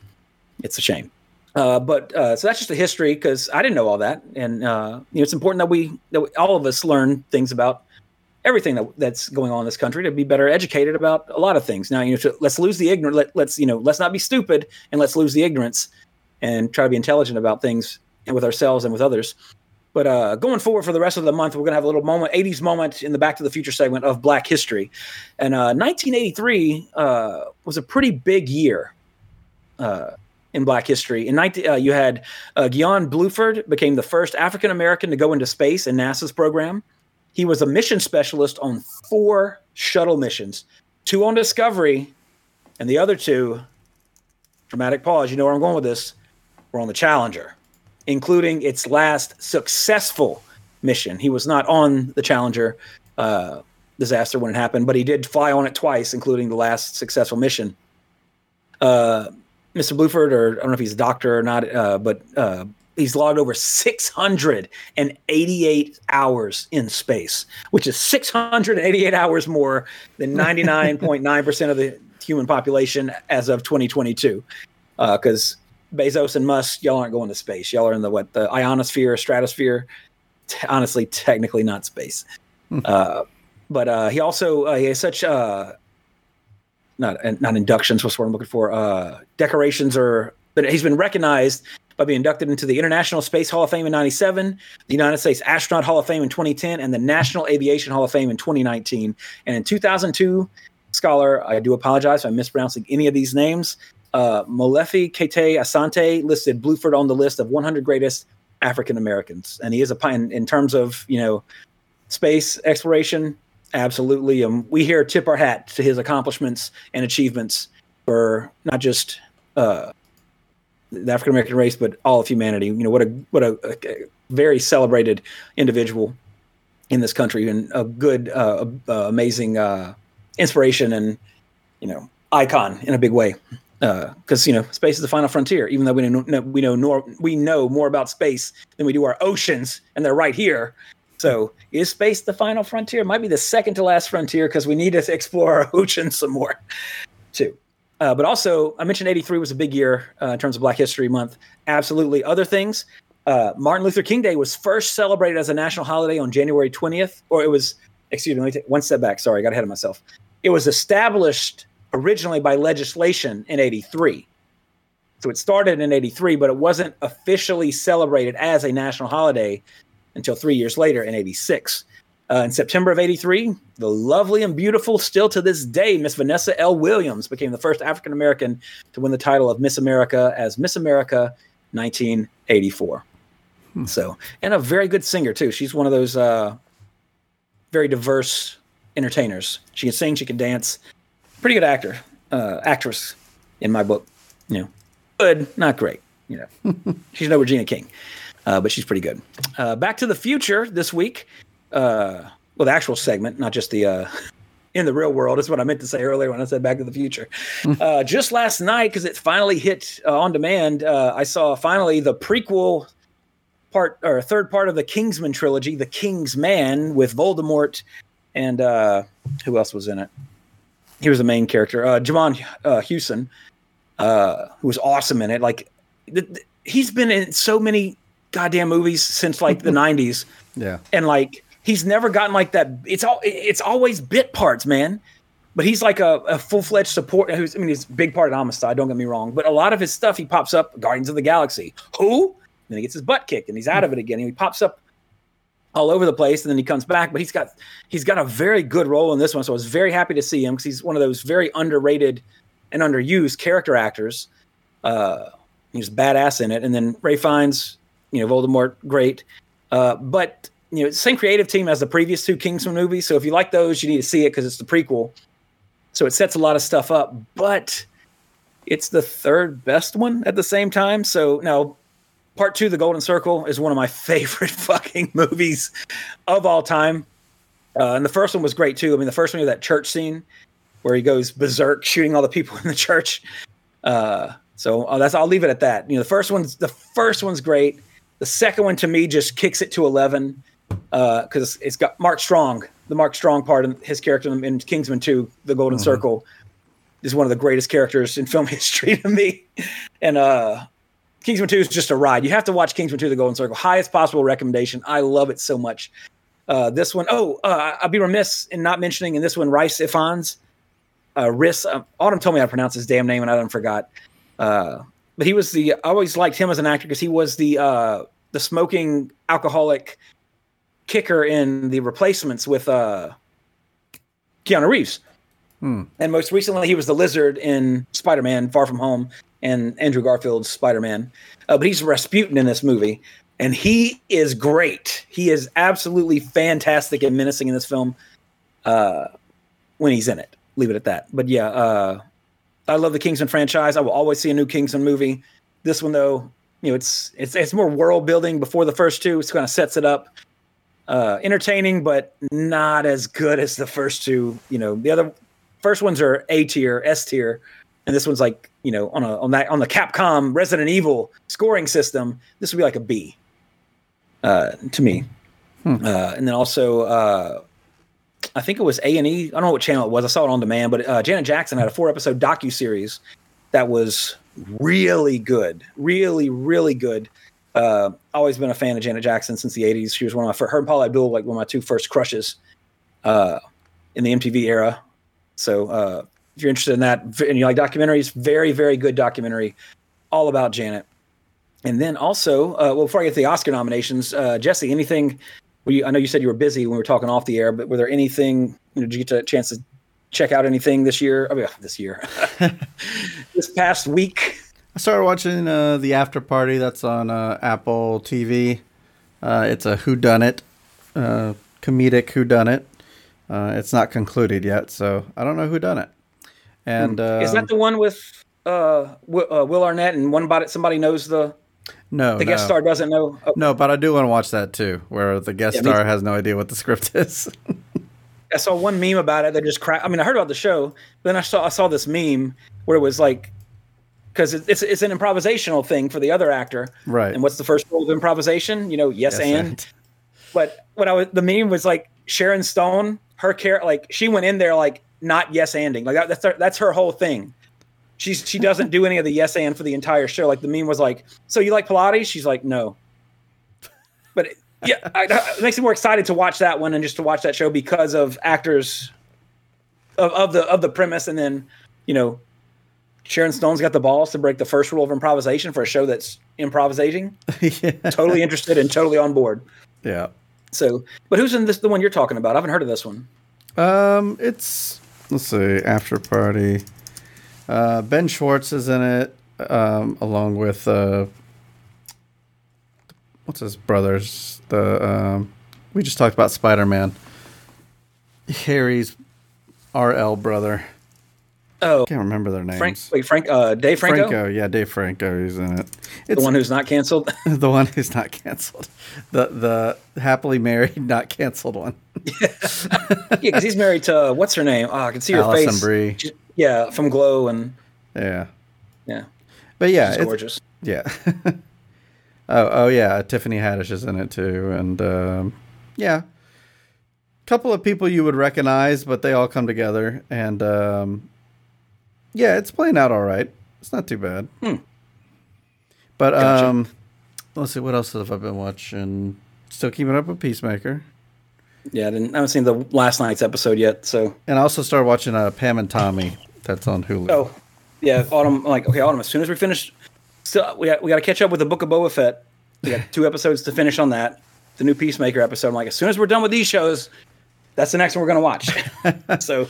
It's a shame. So that's just the history, because I didn't know all that. And you know, it's important that we, all of us, learn things about everything that's going on in this country to be better educated about a lot of things. Now, you know, let's lose the ignorant. Let's not be stupid, and let's lose the ignorance and try to be intelligent about things, and with ourselves and with others. But going forward for the rest of the month, we're going to have a little moment, 80s moment in the Back to the Future segment of Black History. And 1983 was a pretty big year in Black history. In you had Guion Bluford became the first African-American to go into space in NASA's program. He was a mission specialist on 4 shuttle missions, 2 on Discovery, and the other 2, dramatic pause, you know where I'm going with this, were on the Challenger, including its last successful mission. He was not on the Challenger disaster when it happened, but he did fly on it twice, including the last successful mission. Mr. Bluford, or I don't know if he's a doctor or not, but he's logged over 688 hours in space, which is 688 hours more than 99.9% of the human population as of 2022. Because Bezos and Musk, y'all aren't going to space. Y'all are in the ionosphere, stratosphere. Honestly, technically not space. But he also he has such not inductions, what's the word I'm looking for? Decorations, or he's been recognized by being inducted into the International Space Hall of Fame in 1997, the United States Astronaut Hall of Fame in 2010, and the National Aviation Hall of Fame in 2019. And in 2002, scholar, I do apologize if I'm mispronouncing any of these names, Molefe Kete Asante listed Bluford on the list of 100 greatest African Americans. And he is a pioneer in terms of, you know, space exploration. Absolutely. And we here tip our hat to his accomplishments and achievements for not just the African American race, but all of humanity. You know, what a very celebrated individual in this country, and a good, amazing inspiration and, you know, icon in a big way. Because you know, space is the final frontier. Even though we know more about space than we do our oceans, and they're right here. So, is space the final frontier? Might be the second to last frontier, because we need to explore our oceans some more, too. But also, I mentioned 83 was a big year in terms of Black History Month. Absolutely. Other things, Martin Luther King Day was first celebrated as a national holiday on January 20th, or it was, excuse me, let me take one step back. Sorry, I got ahead of myself. It was established originally by legislation in 83. So it started in 83, but it wasn't officially celebrated as a national holiday until 3 years later in 86. In September of 83, the lovely and beautiful, still to this day, Miss Vanessa L. Williams became the first African American to win the title of Miss America as Miss America 1984. So, and a very good singer too. She's one of those very diverse entertainers. She can sing, she can dance. Pretty good actor, actress in my book. You know, good, not great. You know, she's no Regina King, but she's pretty good. Back to the Future this week. Well, the actual segment, not just the in the real world, is what I meant to say earlier when I said Back to the Future. Just last night, because it finally hit on demand, I saw finally the prequel part or third part of the Kingsman trilogy, The King's Man, with Voldemort and who else was in it? He was the main character, Jamon Hewson, who was awesome in it. Like, he's been in so many goddamn movies since like the '90s, yeah, and like. He's never gotten like that. It's always bit parts, man. But he's like a full-fledged support. Who's, I mean, he's a big part of Amistad, don't get me wrong. But a lot of his stuff, he pops up, Guardians of the Galaxy. Who? And then he gets his butt kicked, and he's out of it again. And he pops up all over the place, and then he comes back. But he's got a very good role in this one, so I was very happy to see him, because he's one of those very underrated and underused character actors. He's badass in it. And then Ray Fiennes, you know, Voldemort, great. But... you know, it's the same creative team as the previous two Kingsman movies. So if you like those, you need to see it because it's the prequel. So it sets a lot of stuff up, but it's the third best one at the same time. So now part two, The Golden Circle, is one of my favorite fucking movies of all time. And the first one was great too. I mean, the first one was that church scene where he goes berserk shooting all the people in the church. So that's, I'll leave it at that. You know, the first one's great. The second one to me just kicks it to 11. Because it's got the Mark Strong part in his character in Kingsman 2, The Golden Circle, is one of the greatest characters in film history to me. And Kingsman 2 is just a ride. You have to watch Kingsman 2, The Golden Circle. Highest possible recommendation. I love it so much. This one, I'd be remiss in not mentioning in this one, Rice Ifans. Autumn told me I pronounced his damn name and I done forgot. But he was I always liked him as an actor because he was the smoking alcoholic kicker in The Replacements with Keanu Reeves. And most recently he was the Lizard in Spider-Man Far From Home and Andrew Garfield's Spider-Man, but he's Rasputin in this movie, and he is great. He is absolutely fantastic and menacing in this film when he's in it. Leave it at that. But yeah, I love the Kingsman franchise. I will always see a new Kingsman movie. This one though, you know, it's more world building before the first two. It's kind of sets it up. Entertaining, but not as good as the first two. You know, the other first ones are A tier, S tier, and this one's like, you know, on the Capcom Resident Evil scoring system, this would be like a B to me. And then also, I think it was A&E. I don't know what channel it was. I saw it on demand, but Janet Jackson had a 4-episode docuseries that was really good, really, really good. Always been a fan of Janet Jackson since the 80s. She was one of my her and Paula Abdul, like one of my two first crushes in the MTV era. So if you're interested in that and you like documentaries, very, very good documentary all about Janet. And then also, well, before I get to the Oscar nominations, Jesse, anything? I know you said you were busy when we were talking off the air, but were there anything? You know, did you get a chance to check out anything this year? I mean, this past week. I started watching The After Party. That's on Apple TV. It's a whodunit, comedic whodunit. It's not concluded yet, so I don't know who done it. And is that the one with Will Arnett and somebody knows the? No, the guest star doesn't know. Oh. No, but I do want to watch that too, where the guest star has no idea what the script is. I saw one meme about it. They just crap. I mean, I heard about the show, but then I saw this meme where it was like, because it's an improvisational thing for the other actor, right? And what's the first rule of improvisation? You know, yes and. But the meme was like Sharon Stone, her character, like she went in there like not yes anding, like that's her whole thing. She doesn't do any of the yes and for the entire show. Like the meme was like, so you like Pilates? She's like, no. But it makes me more excited to watch that one and just to watch that show because of actors of the premise. And then, you know, Sharon Stone's got the balls to break the first rule of improvisation for a show that's improvisating. Yeah. Totally interested and totally on board. Yeah. So, but who's in the one you're talking about? I haven't heard of this one. It's, let's see, After Party. Ben Schwartz is in it, along with what's his brothers? We just talked about Spider-Man. Harry's RL brother. Oh, I can't remember their names. Dave Franco. Dave Franco is in it. It's the one who's not canceled. The one who's not canceled. The happily married, not canceled one. Because he's married to what's her name? Oh, I can see her face. Alison Brie. Yeah, from Glow and yeah, but yeah, it's gorgeous. Yeah. oh yeah, Tiffany Haddish is in it too, and yeah, couple of people you would recognize, but they all come together, and yeah, it's playing out all right. It's not too bad. But gotcha. Let's see, what else have I been watching? Still keeping up with Peacemaker. Yeah, I haven't seen the last night's episode yet. So, and I also started watching Pam and Tommy. That's on Hulu. Oh, yeah, Autumn. As soon as we finish, still we got to catch up with the Book of Boba Fett. We got 2 episodes to finish on that. The new Peacemaker episode. I'm like, as soon as we're done with these shows, that's the next one we're gonna watch. So,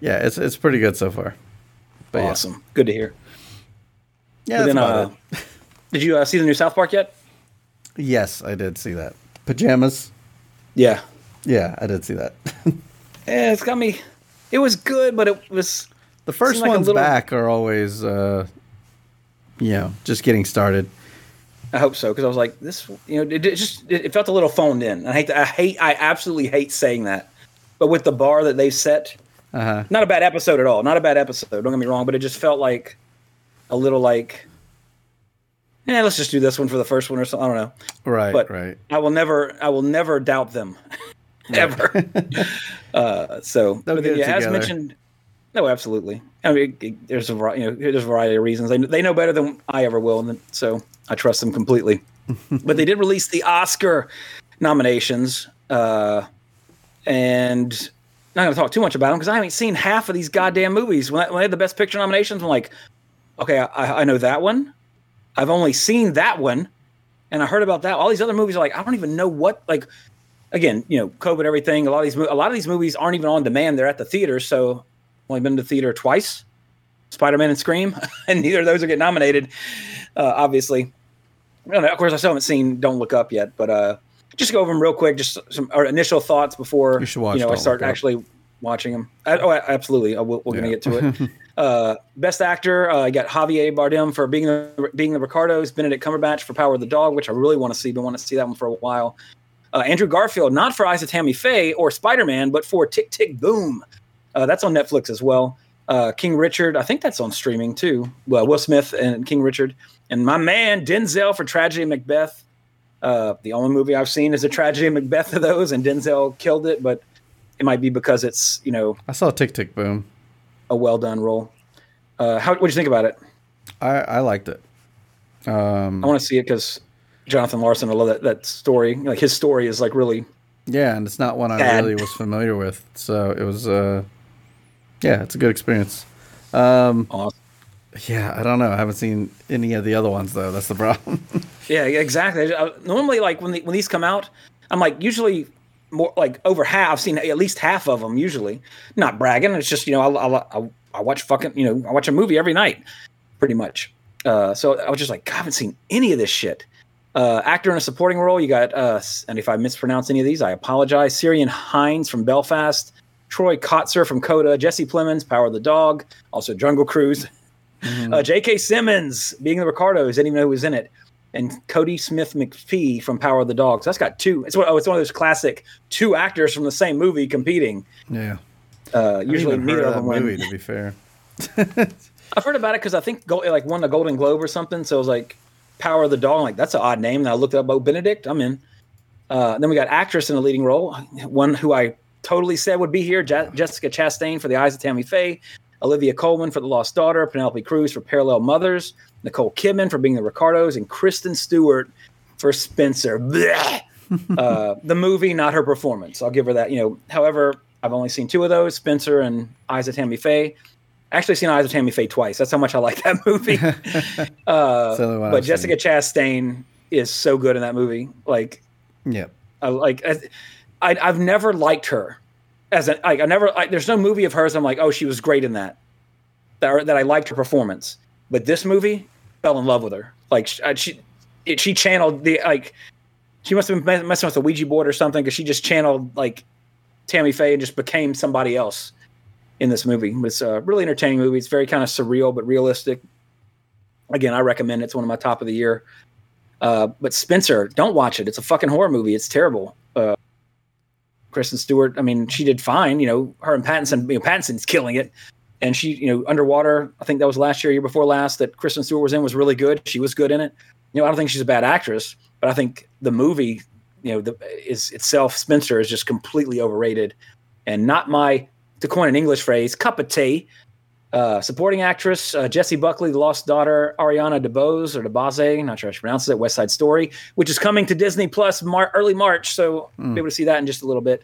yeah, it's pretty good so far. But awesome, yeah. Good to hear. Yeah. Then, did you see the new South Park yet? Yes, I did see that. Pajamas. Yeah. Yeah, I did see that. Yeah, it's got me. It was good, but it was the first ones back are always, just getting started. I hope so, because I was like, this. You know, it felt a little phoned in. I absolutely hate saying that, but with the bar that they set, not a bad episode at all. Not a bad episode. Don't get me wrong, but it just felt like a little like, let's just do this one for the first one or something. I don't know. Right, but right. I will never doubt them. Ever. So as mentioned, no, absolutely. I mean, there's a variety of reasons. They know better than I ever will, and so I trust them completely. But they did release the Oscar nominations, and I'm not going to talk too much about them because I haven't seen half of these goddamn movies. When they had the Best Picture nominations, I'm like, okay, I know that one. I've only seen that one, and I heard about that. All these other movies are like, I don't even know what like. Again, you know, COVID, everything. A lot of these movies aren't even on demand; they're at the theater. So, I've only been to the theater twice: Spider-Man and Scream, and neither of those are getting nominated. Obviously, of course, I still haven't seen Don't Look Up yet. But just to go over them real quick, just some our initial thoughts before I start actually watching them. Absolutely, we're going to get to it. Best actor, I got Javier Bardem for being the Ricardos, Benedict Cumberbatch for Power of the Dog, which I really want to see. Been wanting to see that one for a while. Andrew Garfield, not for Eyes of Tammy Faye or Spider-Man, but for Tick, Tick, Boom. That's on Netflix as well. King Richard, I think that's on streaming too. Well, Will Smith and King Richard. And my man, Denzel, for Tragedy of Macbeth. The only movie I've seen is a Tragedy of Macbeth of those, and Denzel killed it, but it might be because it's, I saw Tick, Tick, Boom. A well-done role. What did you think about it? I liked it. I want to see it because Jonathan Larson, I love that story. Like his story is like really, and it's not one I really was familiar with. So it was, it's a good experience. Awesome. Yeah, I don't know. I haven't seen any of the other ones though. That's the problem. Yeah, exactly. Normally, like when these come out, I'm like usually more like over half. I've seen at least half of them. Usually, not bragging. It's just I watch I watch a movie every night, pretty much. So I was just like, God, I haven't seen any of this shit. Actor in a supporting role, you got and if I mispronounce any of these, I apologize. Syrian Hines from Belfast, Troy Kotzer from Coda, Jesse Plemons, Power of the Dog, also Jungle Cruise. Mm-hmm. J.K. Simmons, being the Ricardos, didn't even know who was in it, and Cody Smith McPhee from Power of the Dogs. That's got two. It's one of those classic two actors from the same movie competing. Yeah. Usually neither of them win. To be fair, I've heard about it because I think it won a Golden Globe or something. So it was like Power of the Dog. I'm like, that's an odd name. And I looked up Bo Benedict. I'm in. Then we got actress in a leading role, one who I totally said would be here, Jessica Chastain for The Eyes of Tammy Faye. Olivia Colman for The Lost Daughter, Penelope Cruz for Parallel Mothers, Nicole Kidman for Being the Ricardos, and Kristen Stewart for Spencer. The movie, not her performance. I'll give her that. However, I've only seen two of those, Spencer and Eyes of Tammy Faye. Actually seen Eyes of Tammy Faye twice. That's how much I like that movie. But Jessica Chastain is so good in that movie. I've never liked her. There's no movie of hers I'm like, oh, she was great in that I liked her performance. But this movie, fell in love with her. She channeled she must have been messing with a Ouija board or something, because she just channeled Tammy Faye and just became somebody else in this movie. It was a really entertaining movie. It's very kind of surreal but realistic. Again, I recommend it. It's one of my top of the year. But Spencer, don't watch it. It's a fucking horror movie. It's terrible. Kristen Stewart, I mean, she did fine, her and Pattinson, Pattinson's killing it. And she, Underwater, I think that was last year before last, that Kristen Stewart was in, was really good. She was good in it. I don't think she's a bad actress, but I think the movie, Spencer is just completely overrated and not my, to coin an English phrase, cup of tea. Supporting actress, Jessie Buckley, The Lost Daughter, Ariana DeBose, not sure how she pronounces it, West Side Story, which is coming to Disney Plus early March, so I'll be able to see that in just a little bit.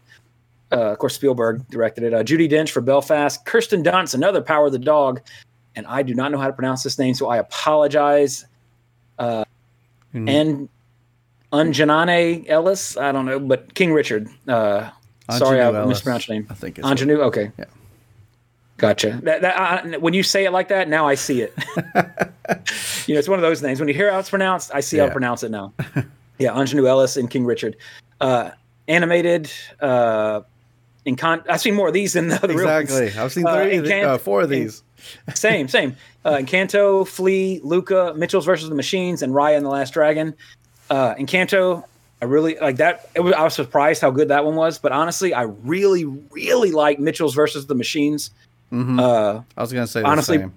Of course, Spielberg directed it. Judi Dench for Belfast, Kirsten Dunst, another Power of the Dog, and I do not know how to pronounce this name, so I apologize. And Anjanane Ellis, I don't know, but King Richard. Sorry, I mispronounced your name. I think it's Anjanou, okay. Yeah. Gotcha. When you say it like that, now I see it. It's one of those names. When you hear how it's pronounced, I see how to pronounce it now. Yeah, Anjanou Ellis and King Richard. Animated. I've seen more of these than the other real ones. I've seen four of these. Same. Encanto, Flea, Luca, Mitchell's versus the Machines, and Raya and the Last Dragon. Encanto, I really like that. I was surprised how good that one was. But honestly, I really, really like Mitchell's versus the Machines. Mm-hmm. I was going to say the honestly, same.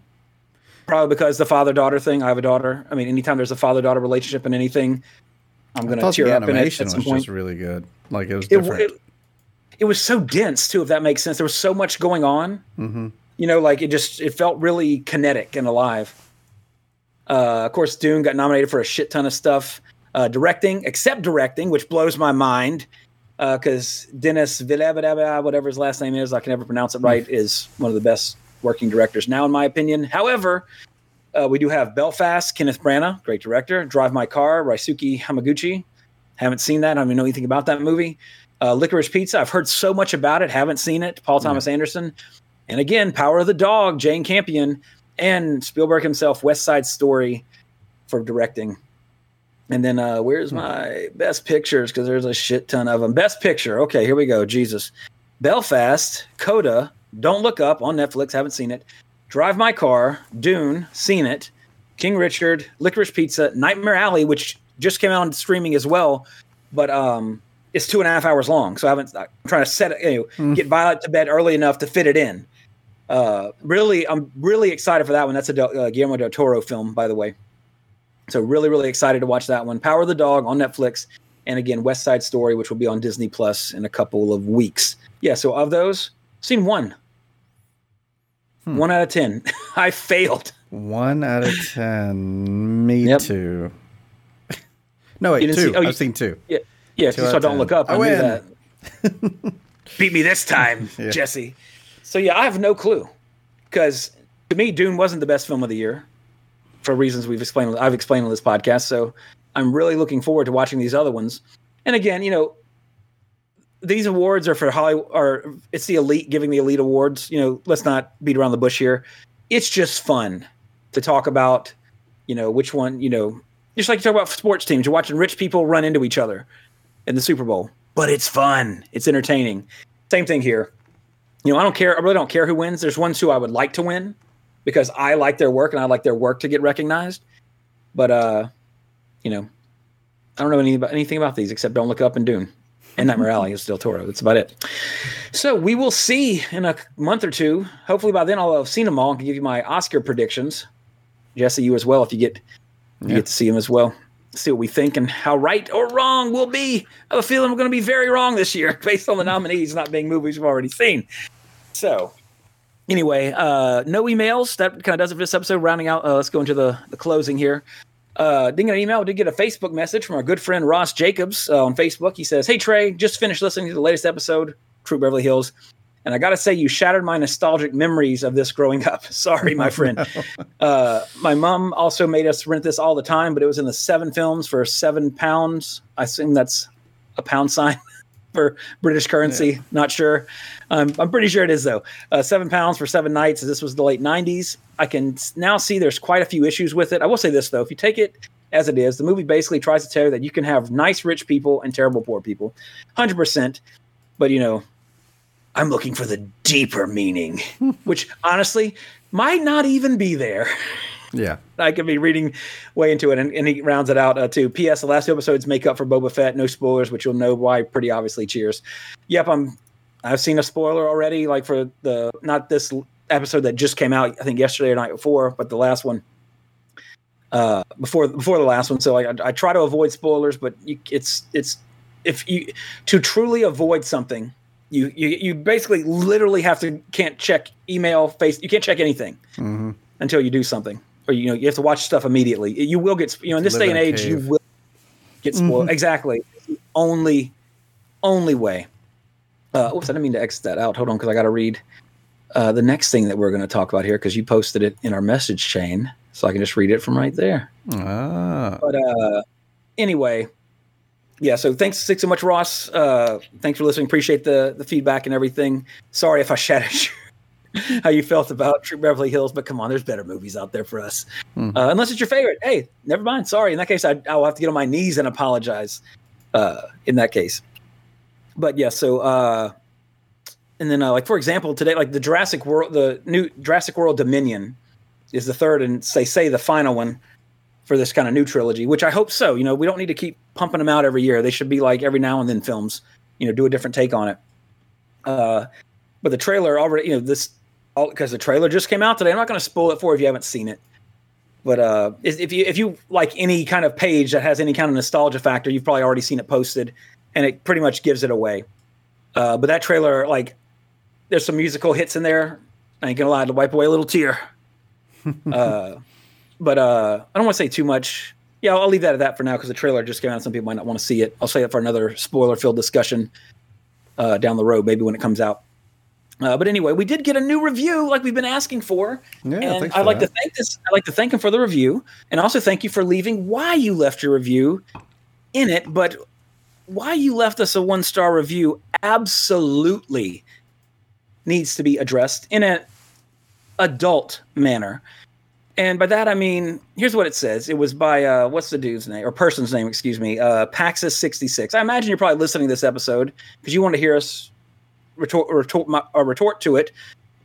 Probably because the father-daughter thing. I have a daughter. I mean, anytime there's a father-daughter relationship in anything, I'm going to tear up in it at some point. The animation was just really good. It was different. It was so dense, too, if that makes sense. There was so much going on. Mm-hmm. It felt really kinetic and alive. Of course, Dune got nominated for a shit ton of stuff. Directing, which blows my mind. Because Denis Villeneuve, whatever his last name is, I can never pronounce it right, is one of the best working directors now, in my opinion. However, we do have Belfast, Kenneth Branagh, great director. Drive My Car, Raisuke Hamaguchi. Haven't seen that. I don't even know anything about that movie. Licorice Pizza, I've heard so much about it. Haven't seen it. Paul Thomas Anderson. And again, Power of the Dog, Jane Campion. And Spielberg himself, West Side Story for directing. And then where's my best pictures? Because there's a shit ton of them. Best picture. Okay, here we go. Jesus. Belfast, Coda, Don't Look Up on Netflix. Haven't seen it. Drive My Car, Dune, seen it. King Richard, Licorice Pizza, Nightmare Alley, which just came out on streaming as well. But it's 2.5 hours long. So I'm trying to get Violet to bed early enough to fit it in. I'm really excited for that one. That's a Guillermo del Toro film, by the way. So really, really excited to watch that one. Power of the Dog on Netflix. And again, West Side Story, which will be on Disney Plus in a couple of weeks. Yeah, so of those, seen one. 1 out of 10. I failed. 1 out of 10. Me too. No, wait, two. I've seen two. Yeah, so Don't Look Up. I knew that. Beat me this time, Jesse. So yeah, I have no clue. Because to me, Dune wasn't the best film of the year for reasons we've explained. I've explained on this podcast. So I'm really looking forward to watching these other ones. And again, you know, these awards are for Hollywood, or it's the elite giving the elite awards. You know, let's not beat around the bush here. It's just fun to talk about, you know, which one, you know, just like you talk about sports teams, you're watching rich people run into each other in the Super Bowl, but it's fun. It's entertaining. Same thing here. You know, I don't care. I really don't care who wins. There's ones who I would like to win because I like their work and I like their work to get recognized. But, you know, I don't know anything about these except Don't Look Up and Dune and Nightmare Alley is Del Toro. That's about it. So we will see in a month or two. Hopefully by then I'll have seen them all and can give you my Oscar predictions. Jesse, you as well, if you get to see them as well. See what we think and how right or wrong we'll be. I have a feeling we're going to be very wrong this year based on the nominees not being movies we've already seen. So anyway, no emails. That kind of does it for this episode. Rounding out, let's go into the closing here. Didn't get an email. Did get a Facebook message from our good friend Ross Jacobs on Facebook. He says, "Hey, Trey, just finished listening to the latest episode, True Beverly Hills. And I got to say, you shattered my nostalgic memories of this growing up. Sorry, my friend." My mom also made us rent this all the time, but it was in the 7 films for £7. I assume that's a pound sign for British currency. Yeah. Not sure. I'm pretty sure it is, though. £7 for 7 nights. This was the late 90s. I can now see there's quite a few issues with it. I will say this, though. If you take it as it is, the movie basically tries to tell you that you can have nice rich people and terrible poor people. 100%. But, you know, I'm looking for the deeper meaning, which honestly might not even be there. Yeah. I could be reading way into it. And he rounds it out too. P.S. The last 2 episodes make up for Boba Fett. No spoilers, which you'll know why pretty obviously. Cheers. Yep. I've seen a spoiler already, like for the, not this episode that just came out, I think yesterday or night before, but the last one before the last one. So I try to avoid spoilers, but to truly avoid something, you basically literally can't check email, face. You can't check anything until you do something, or you know you have to watch stuff immediately. You will get in this day and age you will get spoiled. Exactly, only way. Oops, I didn't mean to exit that out. Hold on, because I got to read the next thing that we're going to talk about here because you posted it in our message chain, so I can just read it from right there. But anyway. Yeah, so thanks so much, Ross. Thanks for listening. Appreciate the feedback and everything. Sorry if I shattered how you felt about True Beverly Hills, but come on, there's better movies out there for us. Unless it's your favorite. Hey, never mind. Sorry. In that case, I will have to get on my knees and apologize in that case. But yeah, so and then like, for example, today, like the new Jurassic World Dominion is the third and they say the final one for this kind of new trilogy, which I hope so. You know, we don't need to keep pumping them out every year. They should be like every now and then films, you know, do a different take on it. But the trailer already, you know, because the trailer just came out today. I'm not going to spoil it for you if you haven't seen it. But if you like any kind of page that has any kind of nostalgia factor, you've probably already seen it posted and it pretty much gives it away. But that trailer, like there's some musical hits in there. I ain't going to lie, to wipe away a little tear. But I don't want to say too much. Yeah, I'll leave that at that for now because the trailer just came out. Some people might not want to see it. I'll say that for another spoiler-filled discussion down the road, maybe when it comes out. But anyway, we did get a new review like we've been asking for. Yeah, and I'd like to thank him for the review. And also thank you for leaving why you left your review in it. But why you left us a 1-star review absolutely needs to be addressed in an adult manner. And by that, I mean, here's what it says. It was by, what's the dude's name, or person's name, excuse me, Paxis66. I imagine you're probably listening to this episode because you want to hear us retort to it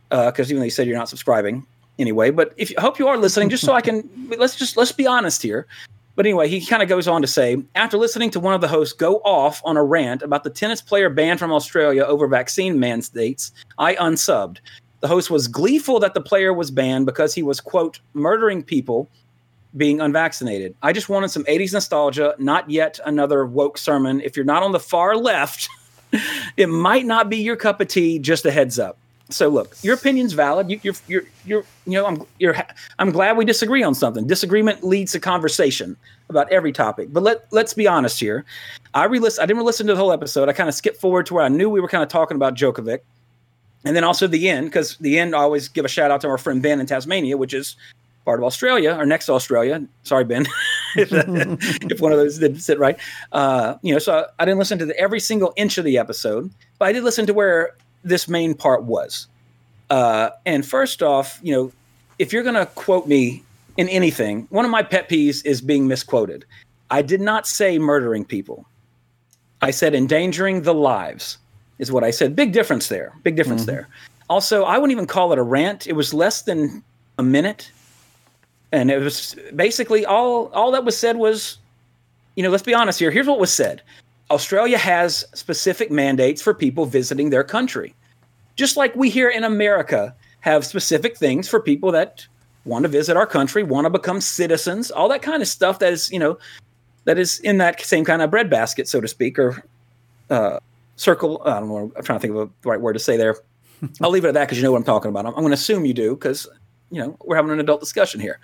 because even though you said you're not subscribing anyway. But I hope you are listening just so I can – let's be honest here. But anyway, he kind of goes on to say, after listening to one of the hosts go off on a rant about the tennis player banned from Australia over vaccine mandates, I unsubbed. The host was gleeful that the player was banned because he was, quote, murdering people being unvaccinated. I just wanted some 80s nostalgia, not yet another woke sermon. If you're not on the far left, it might not be your cup of tea, just a heads up. So look, your opinion's valid. I'm glad we disagree on something. Disagreement leads to conversation about every topic. But let's be honest here. I didn't listen to the whole episode. I kind of skipped forward to where I knew we were kind of talking about Djokovic. And then also the end, because the end, I always give a shout out to our friend Ben in Tasmania, which is part of Australia, or next to Australia. Sorry, Ben, if one of those didn't sit right. So I didn't listen to every single inch of the episode, but I did listen to where this main part was. And first off, if you're going to quote me in anything, one of my pet peeves is being misquoted. I did not say murdering people. I said endangering the lives is what I said. Big difference there. Also, I wouldn't even call it a rant. It was less than a minute. And it was basically all that was said was, let's be honest here. Here's what was said. Australia has specific mandates for people visiting their country. Just like we here in America have specific things for people that want to visit our country, want to become citizens, all that kind of stuff that is, that is in that same kind of breadbasket, so to speak, or circle. I don't know. I'm trying to think of the right word to say there. I'll leave it at that because you know what I'm talking about. I'm going to assume you do because, we're having an adult discussion here.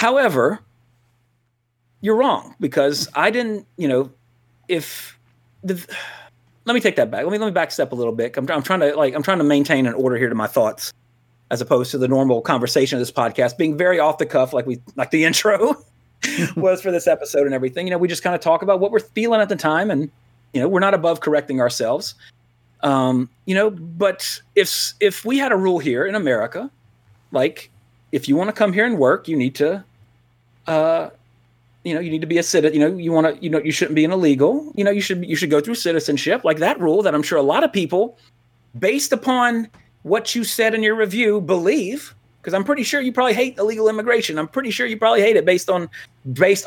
However, you're wrong because I didn't, let me take that back. Let me backstep a little bit. I'm trying to maintain an order here to my thoughts as opposed to the normal conversation of this podcast being very off the cuff. Like the intro was for this episode and everything, we just kind of talk about what we're feeling at the time. And, we're not above correcting ourselves. But if we had a rule here in America, like if you want to come here and work, you need to, you need to be a citizen, you shouldn't be an illegal, you should go through citizenship, like that rule that I'm sure a lot of people based upon what you said in your review believe, because I'm pretty sure you probably hate illegal immigration. I'm pretty sure you probably hate it based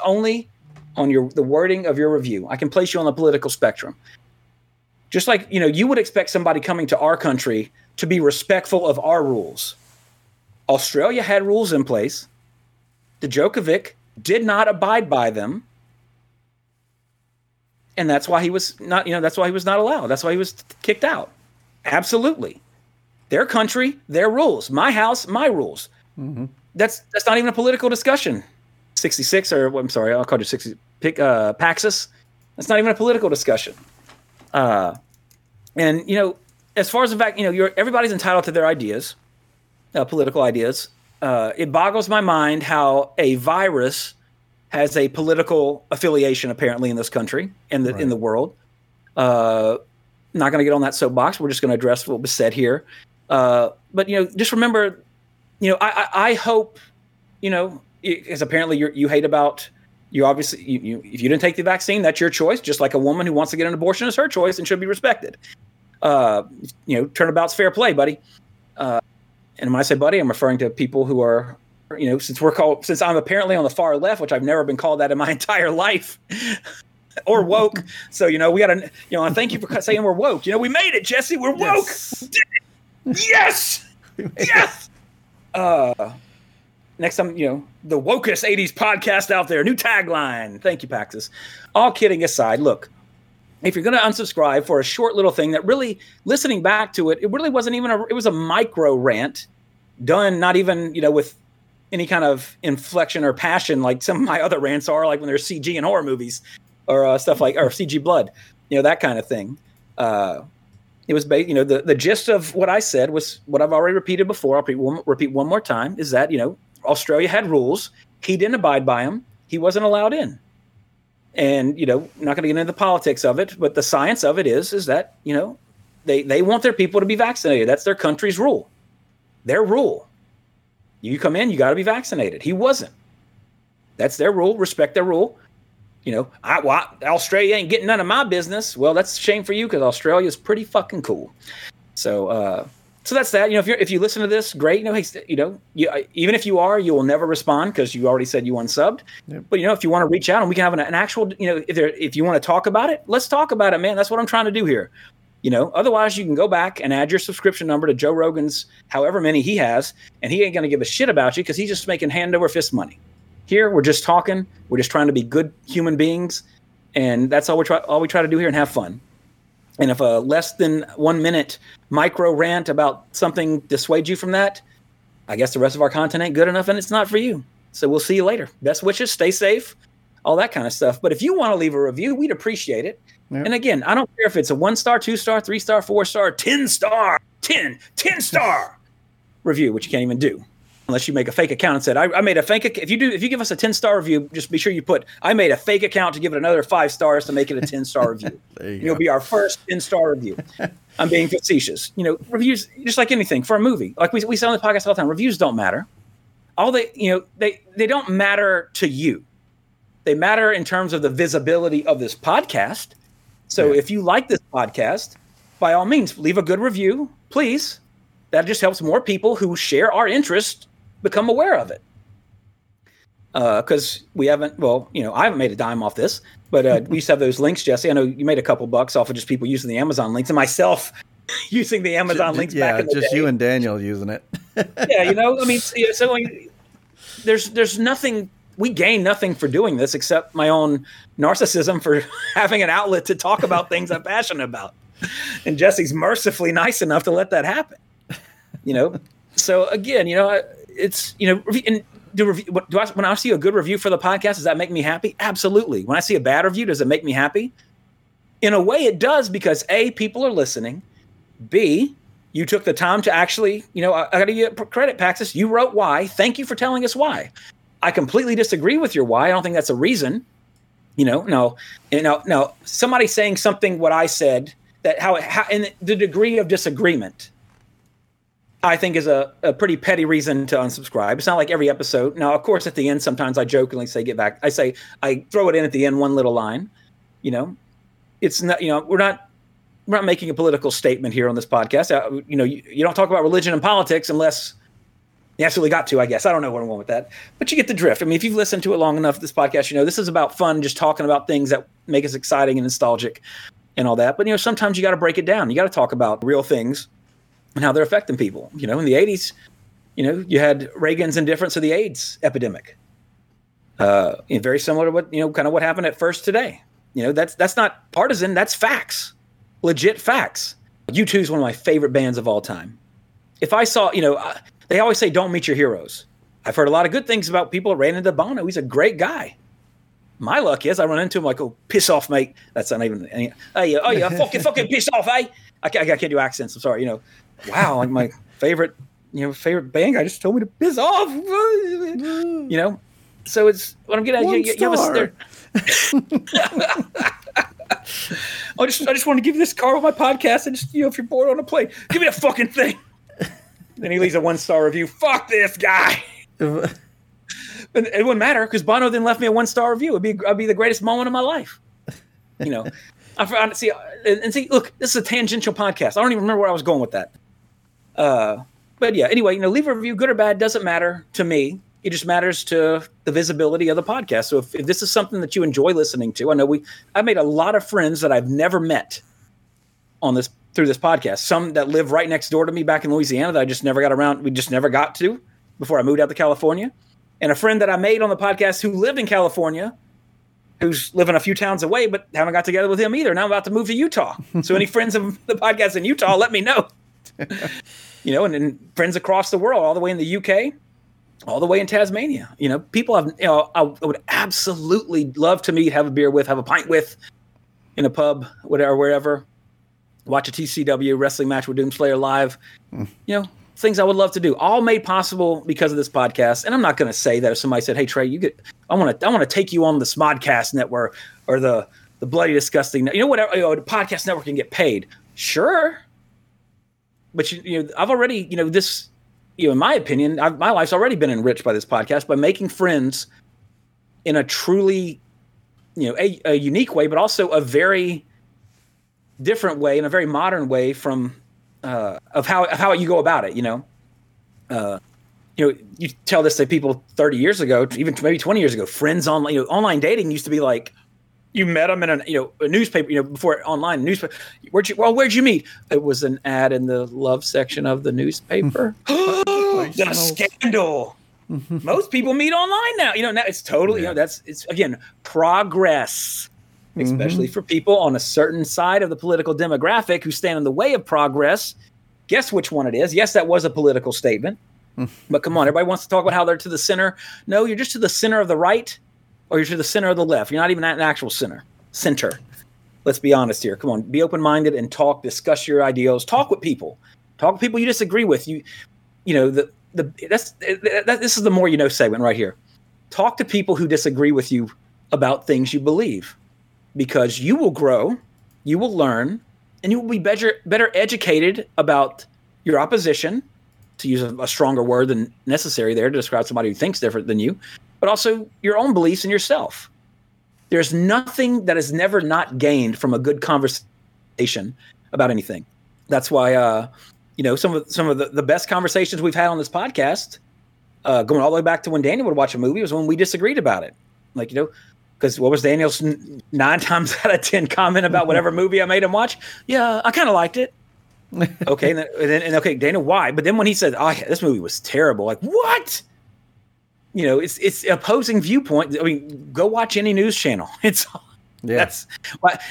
only on the wording of your review. I can place you on the political spectrum. Just like, you would expect somebody coming to our country to be respectful of our rules. Australia had rules in place. The Djokovic did not abide by them. And that's why he was not, that's why he was not allowed. That's why he was kicked out. Absolutely. Their country, their rules. My house, my rules. Mm-hmm. That's not even a political discussion. 66 or I'm sorry, I'll call you 60. Pick Paxos. That's not even a political discussion. And as far as the fact, everybody's entitled to their ideas, political ideas. It boggles my mind how a virus has a political affiliation apparently in this country and in the world. Not going to get on that soapbox. We're just going to address what was said here. But just remember, I hope, because apparently you hate about. You obviously, if you didn't take the vaccine, that's your choice. Just like a woman who wants to get an abortion is her choice and should be respected. Turnabout's fair play, buddy. And when I say buddy, I'm referring to people who are, since I'm apparently on the far left, which I've never been called that in my entire life, or woke. So we got to, I thank you for saying we're woke. We made it, Jesse. We're woke. Yes. We did it. Yes. Yes. Next time, the wokest 80s podcast out there. New tagline. Thank you, Paxos. All kidding aside, look, if you're going to unsubscribe for a short little thing that really, listening back to it, it really wasn't even it was a micro rant done not even, with any kind of inflection or passion like some of my other rants are, like when there's CG in horror movies or stuff like, or CG blood, that kind of thing. It was based, the gist of what I said was what I've already repeated before. I'll repeat one more time is that, Australia had rules. He didn't abide by them. He wasn't allowed in. And, not going to get into the politics of it, but the science of it is that, they want their people to be vaccinated. That's their country's rule. Their rule. You come in, you got to be vaccinated. He wasn't. That's their rule. Respect their rule. Australia ain't getting none of my business. Well, that's a shame for you because Australia is pretty fucking cool. So that's that. If you listen to this, great. Even if you are, you will never respond because you already said you unsubbed. Yep. But if you want to reach out and we can have an actual, if you want to talk about it, let's talk about it, man. That's what I'm trying to do here. Otherwise you can go back and add your subscription number to Joe Rogan's, however many he has, and he ain't gonna give a shit about you because he's just making hand over fist money. Here we're just talking. We're just trying to be good human beings, and that's all we try to do here and have fun. And if a less than 1 minute micro rant about something dissuades you from that, I guess the rest of our content ain't good enough and it's not for you. So we'll see you later. Best wishes, stay safe, all that kind of stuff. But if you want to leave a review, we'd appreciate it. Yep. And again, I don't care if it's a 1-star, 2-star, 3-star, 4-star, 10-star. 10-star review, which you can't even do unless you make a fake account and said, I made a fake account. If you give us a 10-star review, just be sure you put, I made a fake account to give it another 5 stars to make it a 10-star review. You'll be our first 10-star review. I'm being facetious. You know, reviews, just like anything, for a movie. Like we say on the podcast all the time, reviews don't matter. All they don't matter to you. They matter in terms of the visibility of this podcast. So if you like this podcast, by all means, leave a good review, please. That just helps more people who share our interest become aware of it. Because we haven't, I haven't made a dime off this, but we used to have those links, Jesse. I know you made a couple bucks off of just people using the Amazon links and myself using the Amazon links back in the day. Yeah, just you and Daniel using it. There's nothing. We gain nothing for doing this except my own narcissism for having an outlet to talk about things I'm passionate about. And Jesse's mercifully nice enough to let that happen, So again, it's, and when I see a good review for the podcast, does that make me happy? Absolutely. When I see a bad review, does it make me happy? In a way it does, because A, people are listening. B, you took the time to actually, I got to get credit, Paxis. You wrote why. Thank you for telling us why. I completely disagree with your why. I don't think that's a reason, no, somebody saying something, what I said, that how and the degree of disagreement, I think is a pretty petty reason to unsubscribe. It's not like every episode. Now, of course, at the end, sometimes I jokingly say, get back. I say, I throw it in at the end, one little line, it's not, we're not making a political statement here on this podcast. You don't talk about religion and politics unless you absolutely got to, I guess. I don't know where I'm going with that, but you get the drift. I mean, if you've listened to it long enough, this podcast, this is about fun, just talking about things that make us exciting and nostalgic and all that. But, sometimes you got to break it down. You got to talk about real things and how they're affecting people. In the 80s, you had Reagan's indifference of the AIDS epidemic. Very similar to what, kind of what happened at first today. That's not partisan. That's facts, legit facts. U2 is one of my favorite bands of all time. If I saw, they always say, don't meet your heroes. I've heard a lot of good things about people. Ran into Bono. He's a great guy. My luck is I run into him like, oh, piss off, mate. That's not even, oh, yeah, fucking piss off, eh? I can't do accents. I'm sorry. Wow, like my favorite band guy just told me to piss off. So it's what I'm getting at. I just want to give you this car with my podcast. And just, if you're bored on a plane, give me a fucking thing. Then he leaves a 1-star review. Fuck this guy. And it wouldn't matter because Bono then left me a 1-star review. It'd be the greatest moment of my life. I see. Look, this is a tangential podcast. I don't even remember where I was going with that. But yeah. Anyway, leave a review, good or bad, doesn't matter to me. It just matters to the visibility of the podcast. So if this is something that you enjoy listening to, I know I made a lot of friends that I've never met on this. Through this podcast, some that live right next door to me back in Louisiana that I just never got around. We just never got to before I moved out to California, and a friend that I made on the podcast who lived in California, who's living a few towns away, but haven't got together with him either. Now I'm about to move to Utah. So any friends of the podcast in Utah, let me know. And then friends across the world, all the way in the UK, all the way in Tasmania. People have. I would absolutely love to meet, have a beer with, have a pint with, in a pub, whatever, wherever. Watch a TCW wrestling match with Doomslayer live, things I would love to do, all made possible because of this podcast. And I'm not going to say that if somebody said, hey, Trey, I want to take you on the Smodcast network or the bloody disgusting, whatever, the podcast network can get paid. Sure. But I've already, this, in my opinion, my life's already been enriched by this podcast, by making friends in a truly, a unique way, but also a very different way, in a very modern way from of how you go about it. You tell this to people 30 years ago, even maybe 20 years ago. Friends online, online dating used to be like you met them in a newspaper. Before online newspaper, where'd you meet? It was an ad in the love section of the newspaper. Then a scandal. Most people meet online now. Now it's totally it's again progress. Especially for people on a certain side of the political demographic who stand in the way of progress. Guess which one it is. Yes, that was a political statement. But come on, everybody wants to talk about how they're to the center. No, you're just to the center of the right, or you're to the center of the left. You're not even at an actual center. Let's be honest here. Come on, be open-minded and talk. Discuss your ideals. Talk with people. Talk to people you disagree with. This is the more you know segment right here. Talk to people who disagree with you about things you believe, because you will grow, you will learn, and you will be better educated about your opposition, to use a stronger word than necessary there to describe somebody who thinks different than you, but also your own beliefs in yourself. There's nothing that is never not gained from a good conversation about anything. That's why, some of the best conversations we've had on this podcast, going all the way back to when Daniel would watch a movie, was when we disagreed about it. Like, because what was Daniel's 9 times out of 10 comment about whatever movie I made him watch? Yeah, I kind of liked it. Okay, and Daniel, why? But then when he said, this movie was terrible, like, what? It's opposing viewpoint. I mean, go watch any news channel.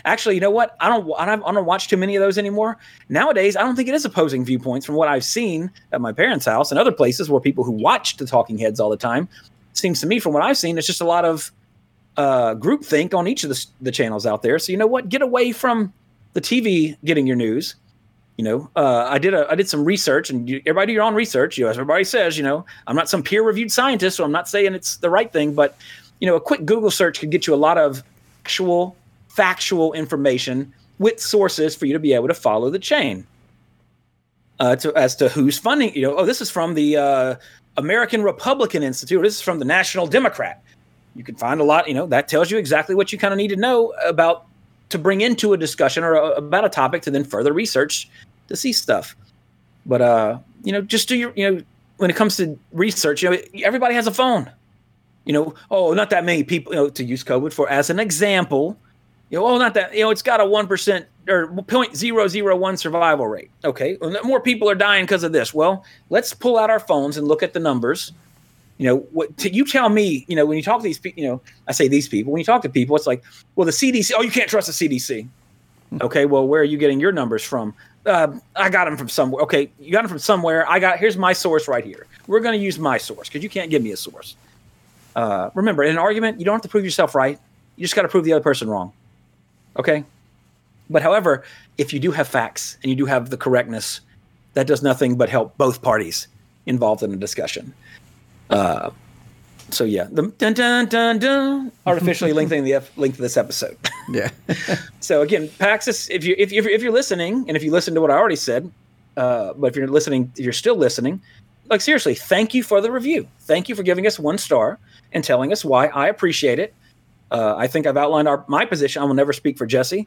Actually, you know what? I don't watch too many of those anymore. Nowadays, I don't think it is opposing viewpoints from what I've seen at my parents' house and other places where people who watch the talking heads all the time. Seems to me, from what I've seen, it's just a lot of groupthink on each of the channels out there. So you know what? Get away from the TV getting your news. I did some research, and everybody do your own research. As everybody says, I'm not some peer-reviewed scientist, so I'm not saying it's the right thing, but a quick Google search could get you a lot of actual factual information with sources for you to be able to follow the chain as to who's funding. This is from the American Republican Institute. This is from the National Democrat. You can find a lot. That tells you exactly what you kind of need to know about, to bring into a discussion or about a topic, to then further research to see stuff. But, just do your, when it comes to research, everybody has a phone, not that many people, to use COVID for as an example, it's got a 1% or 0.001 survival rate. Okay. More people are dying because of this. Well, let's pull out our phones and look at the numbers. You tell me, when you talk to these people, I say these people, when you talk to people, it's like, well, the CDC, you can't trust the CDC. Okay. Well, where are you getting your numbers from? I got them from somewhere. Okay. You got them from somewhere. Here's my source right here. We're going to use my source because you can't give me a source. Remember, in an argument, you don't have to prove yourself right. You just got to prove the other person wrong. Okay. But however, if you do have facts and you do have the correctness, that does nothing but help both parties involved in the discussion. The dun, dun, dun, dun, artificially lengthening the length of this episode. Yeah. So again, Paxis, if you're listening, and if you listen to what I already said, but if you're still listening, like seriously, thank you for the review. Thank you for giving us 1 star and telling us why. I appreciate it. I think I've outlined my position. I will never speak for Jesse.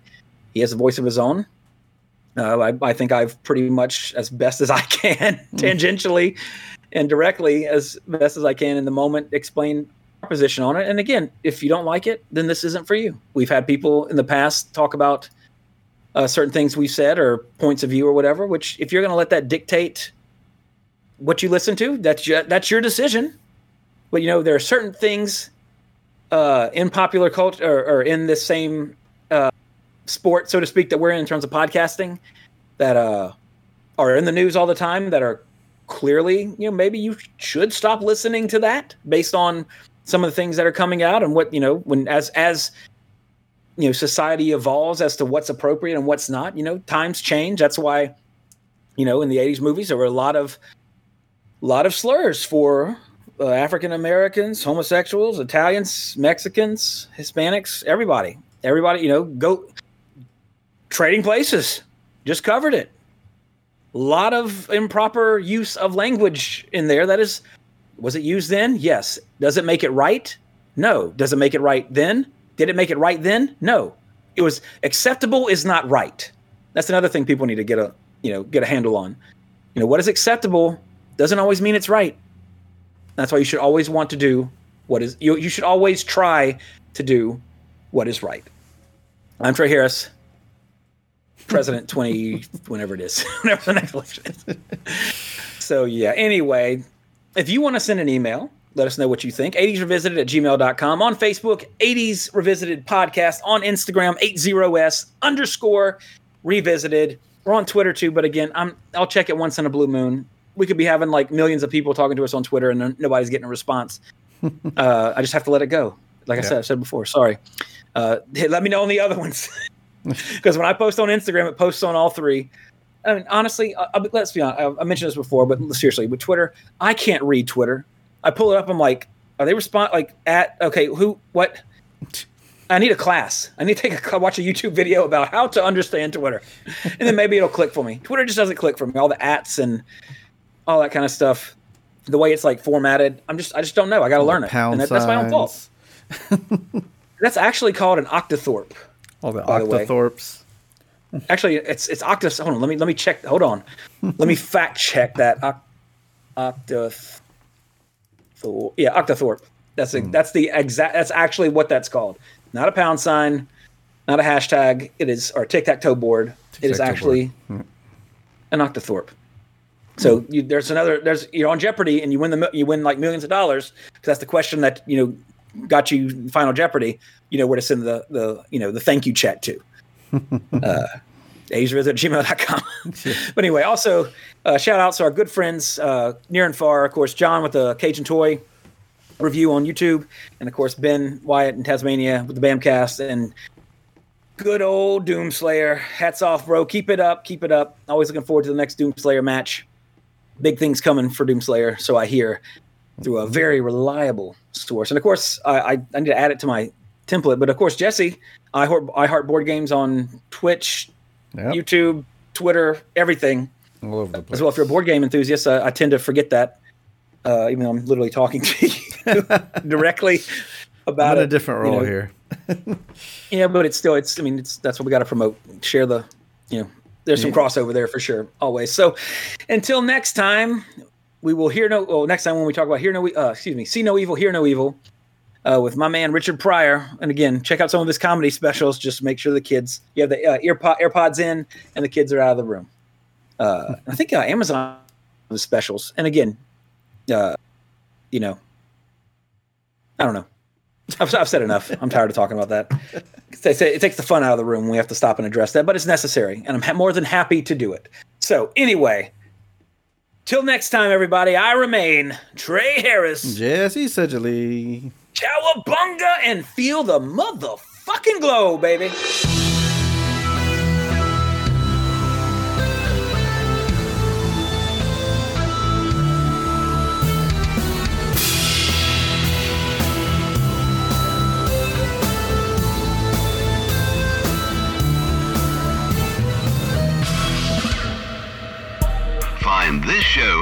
He has a voice of his own. I think I've pretty much, as best as I can, tangentially and directly, as best as I can in the moment, explain our position on it. And again, if you don't like it, then this isn't for you. We've had people in the past talk about certain things we've said or points of view or whatever, which if you're going to let that dictate what you listen to, that's your decision. But, there are certain things in popular culture or in this same sport, so to speak, that we're in terms of podcasting that are in the news all the time, that are clearly, maybe you should stop listening to that based on some of the things that are coming out and what, when as society evolves as to what's appropriate and what's not, times change. That's why, in the 80s movies, there were a lot of slurs for African Americans, homosexuals, Italians, Mexicans, Hispanics, everybody, go Trading Places just covered it. A lot of improper use of language in there. That is, was it used then? Yes. Does it make it right? No. Does it make it right then? Did it make it right then? No. It was acceptable is not right. That's another thing people need to get a handle on. What is acceptable doesn't always mean it's right. That's why you should always want to do what is, you should always try to do what is right. I'm Trey Harris. President 20, whenever it is, whenever the next election is. So yeah, anyway, if you want to send an email, let us know what you think. 80srevisited@gmail.com. On Facebook, 80s Revisited Podcast. On Instagram, 80s_revisited. We're on Twitter too, but again, I'll check it once in a blue moon. We could be having like millions of people talking to us on Twitter and nobody's getting a response. I just have to let it go. Like I said before, sorry. Let me know on the other ones. Because when I post on Instagram, it posts on all three. I mean, honestly, let's be honest. I mentioned this before, but seriously, with Twitter, I can't read Twitter. I pull it up. I'm like, are they respond like at? Okay, who? What? I need a class. I need to take a watch a YouTube video about how to understand Twitter, and then maybe it'll click for me. Twitter just doesn't click for me. All the ats and all that kind of stuff. The way it's like formatted, I just don't know. I got to learn it, and that's my own fault. That's actually called an octothorpe. All the octothorpes. Actually, it's octos. Hold on, let me check. Hold on, let me fact check that. Octothorpe. That's the exact. That's actually what that's called. Not a pound sign, not a hashtag. It is or tic tac toe board. It is actually an octothorpe. So you're on Jeopardy and you win like millions of dollars because that's the question that got you Final Jeopardy. You know where to send the thank you check to. AsiaRizzo@gmail.com. But anyway, also shout outs to our good friends near and far. Of course, John with the Cajun Toy review on YouTube, and of course Ben Wyatt in Tasmania with the Bamcast, and good old Doomslayer. Hats off, bro. Keep it up. Always looking forward to the next Doomslayer match. Big things coming for Doomslayer, so I hear through a very reliable source. And of course, I need to add it to my template, but of course, Jesse, I heart board games on Twitch, YouTube, Twitter, everything. All over the place. As well, if you're a board game enthusiast, I tend to forget that, even though I'm literally talking to you directly about it. I'm in a different role here. Yeah, but it's that's what we got to promote. Share there's some crossover there for sure, always. So until next time, we will next time when we talk about see no evil, hear no evil. With my man Richard Pryor, and again, check out some of his comedy specials. Just make sure you have the AirPods in, and the kids are out of the room. I think Amazon has specials, and again, I don't know. I've said enough. I'm tired of talking about that. It takes the fun out of the room when we have to stop and address that, but it's necessary, and I'm more than happy to do it. So anyway. Till next time, everybody, I remain Trey Harris. Jesse Sedgley. Cowabunga, and feel the motherfucking glow, baby. This show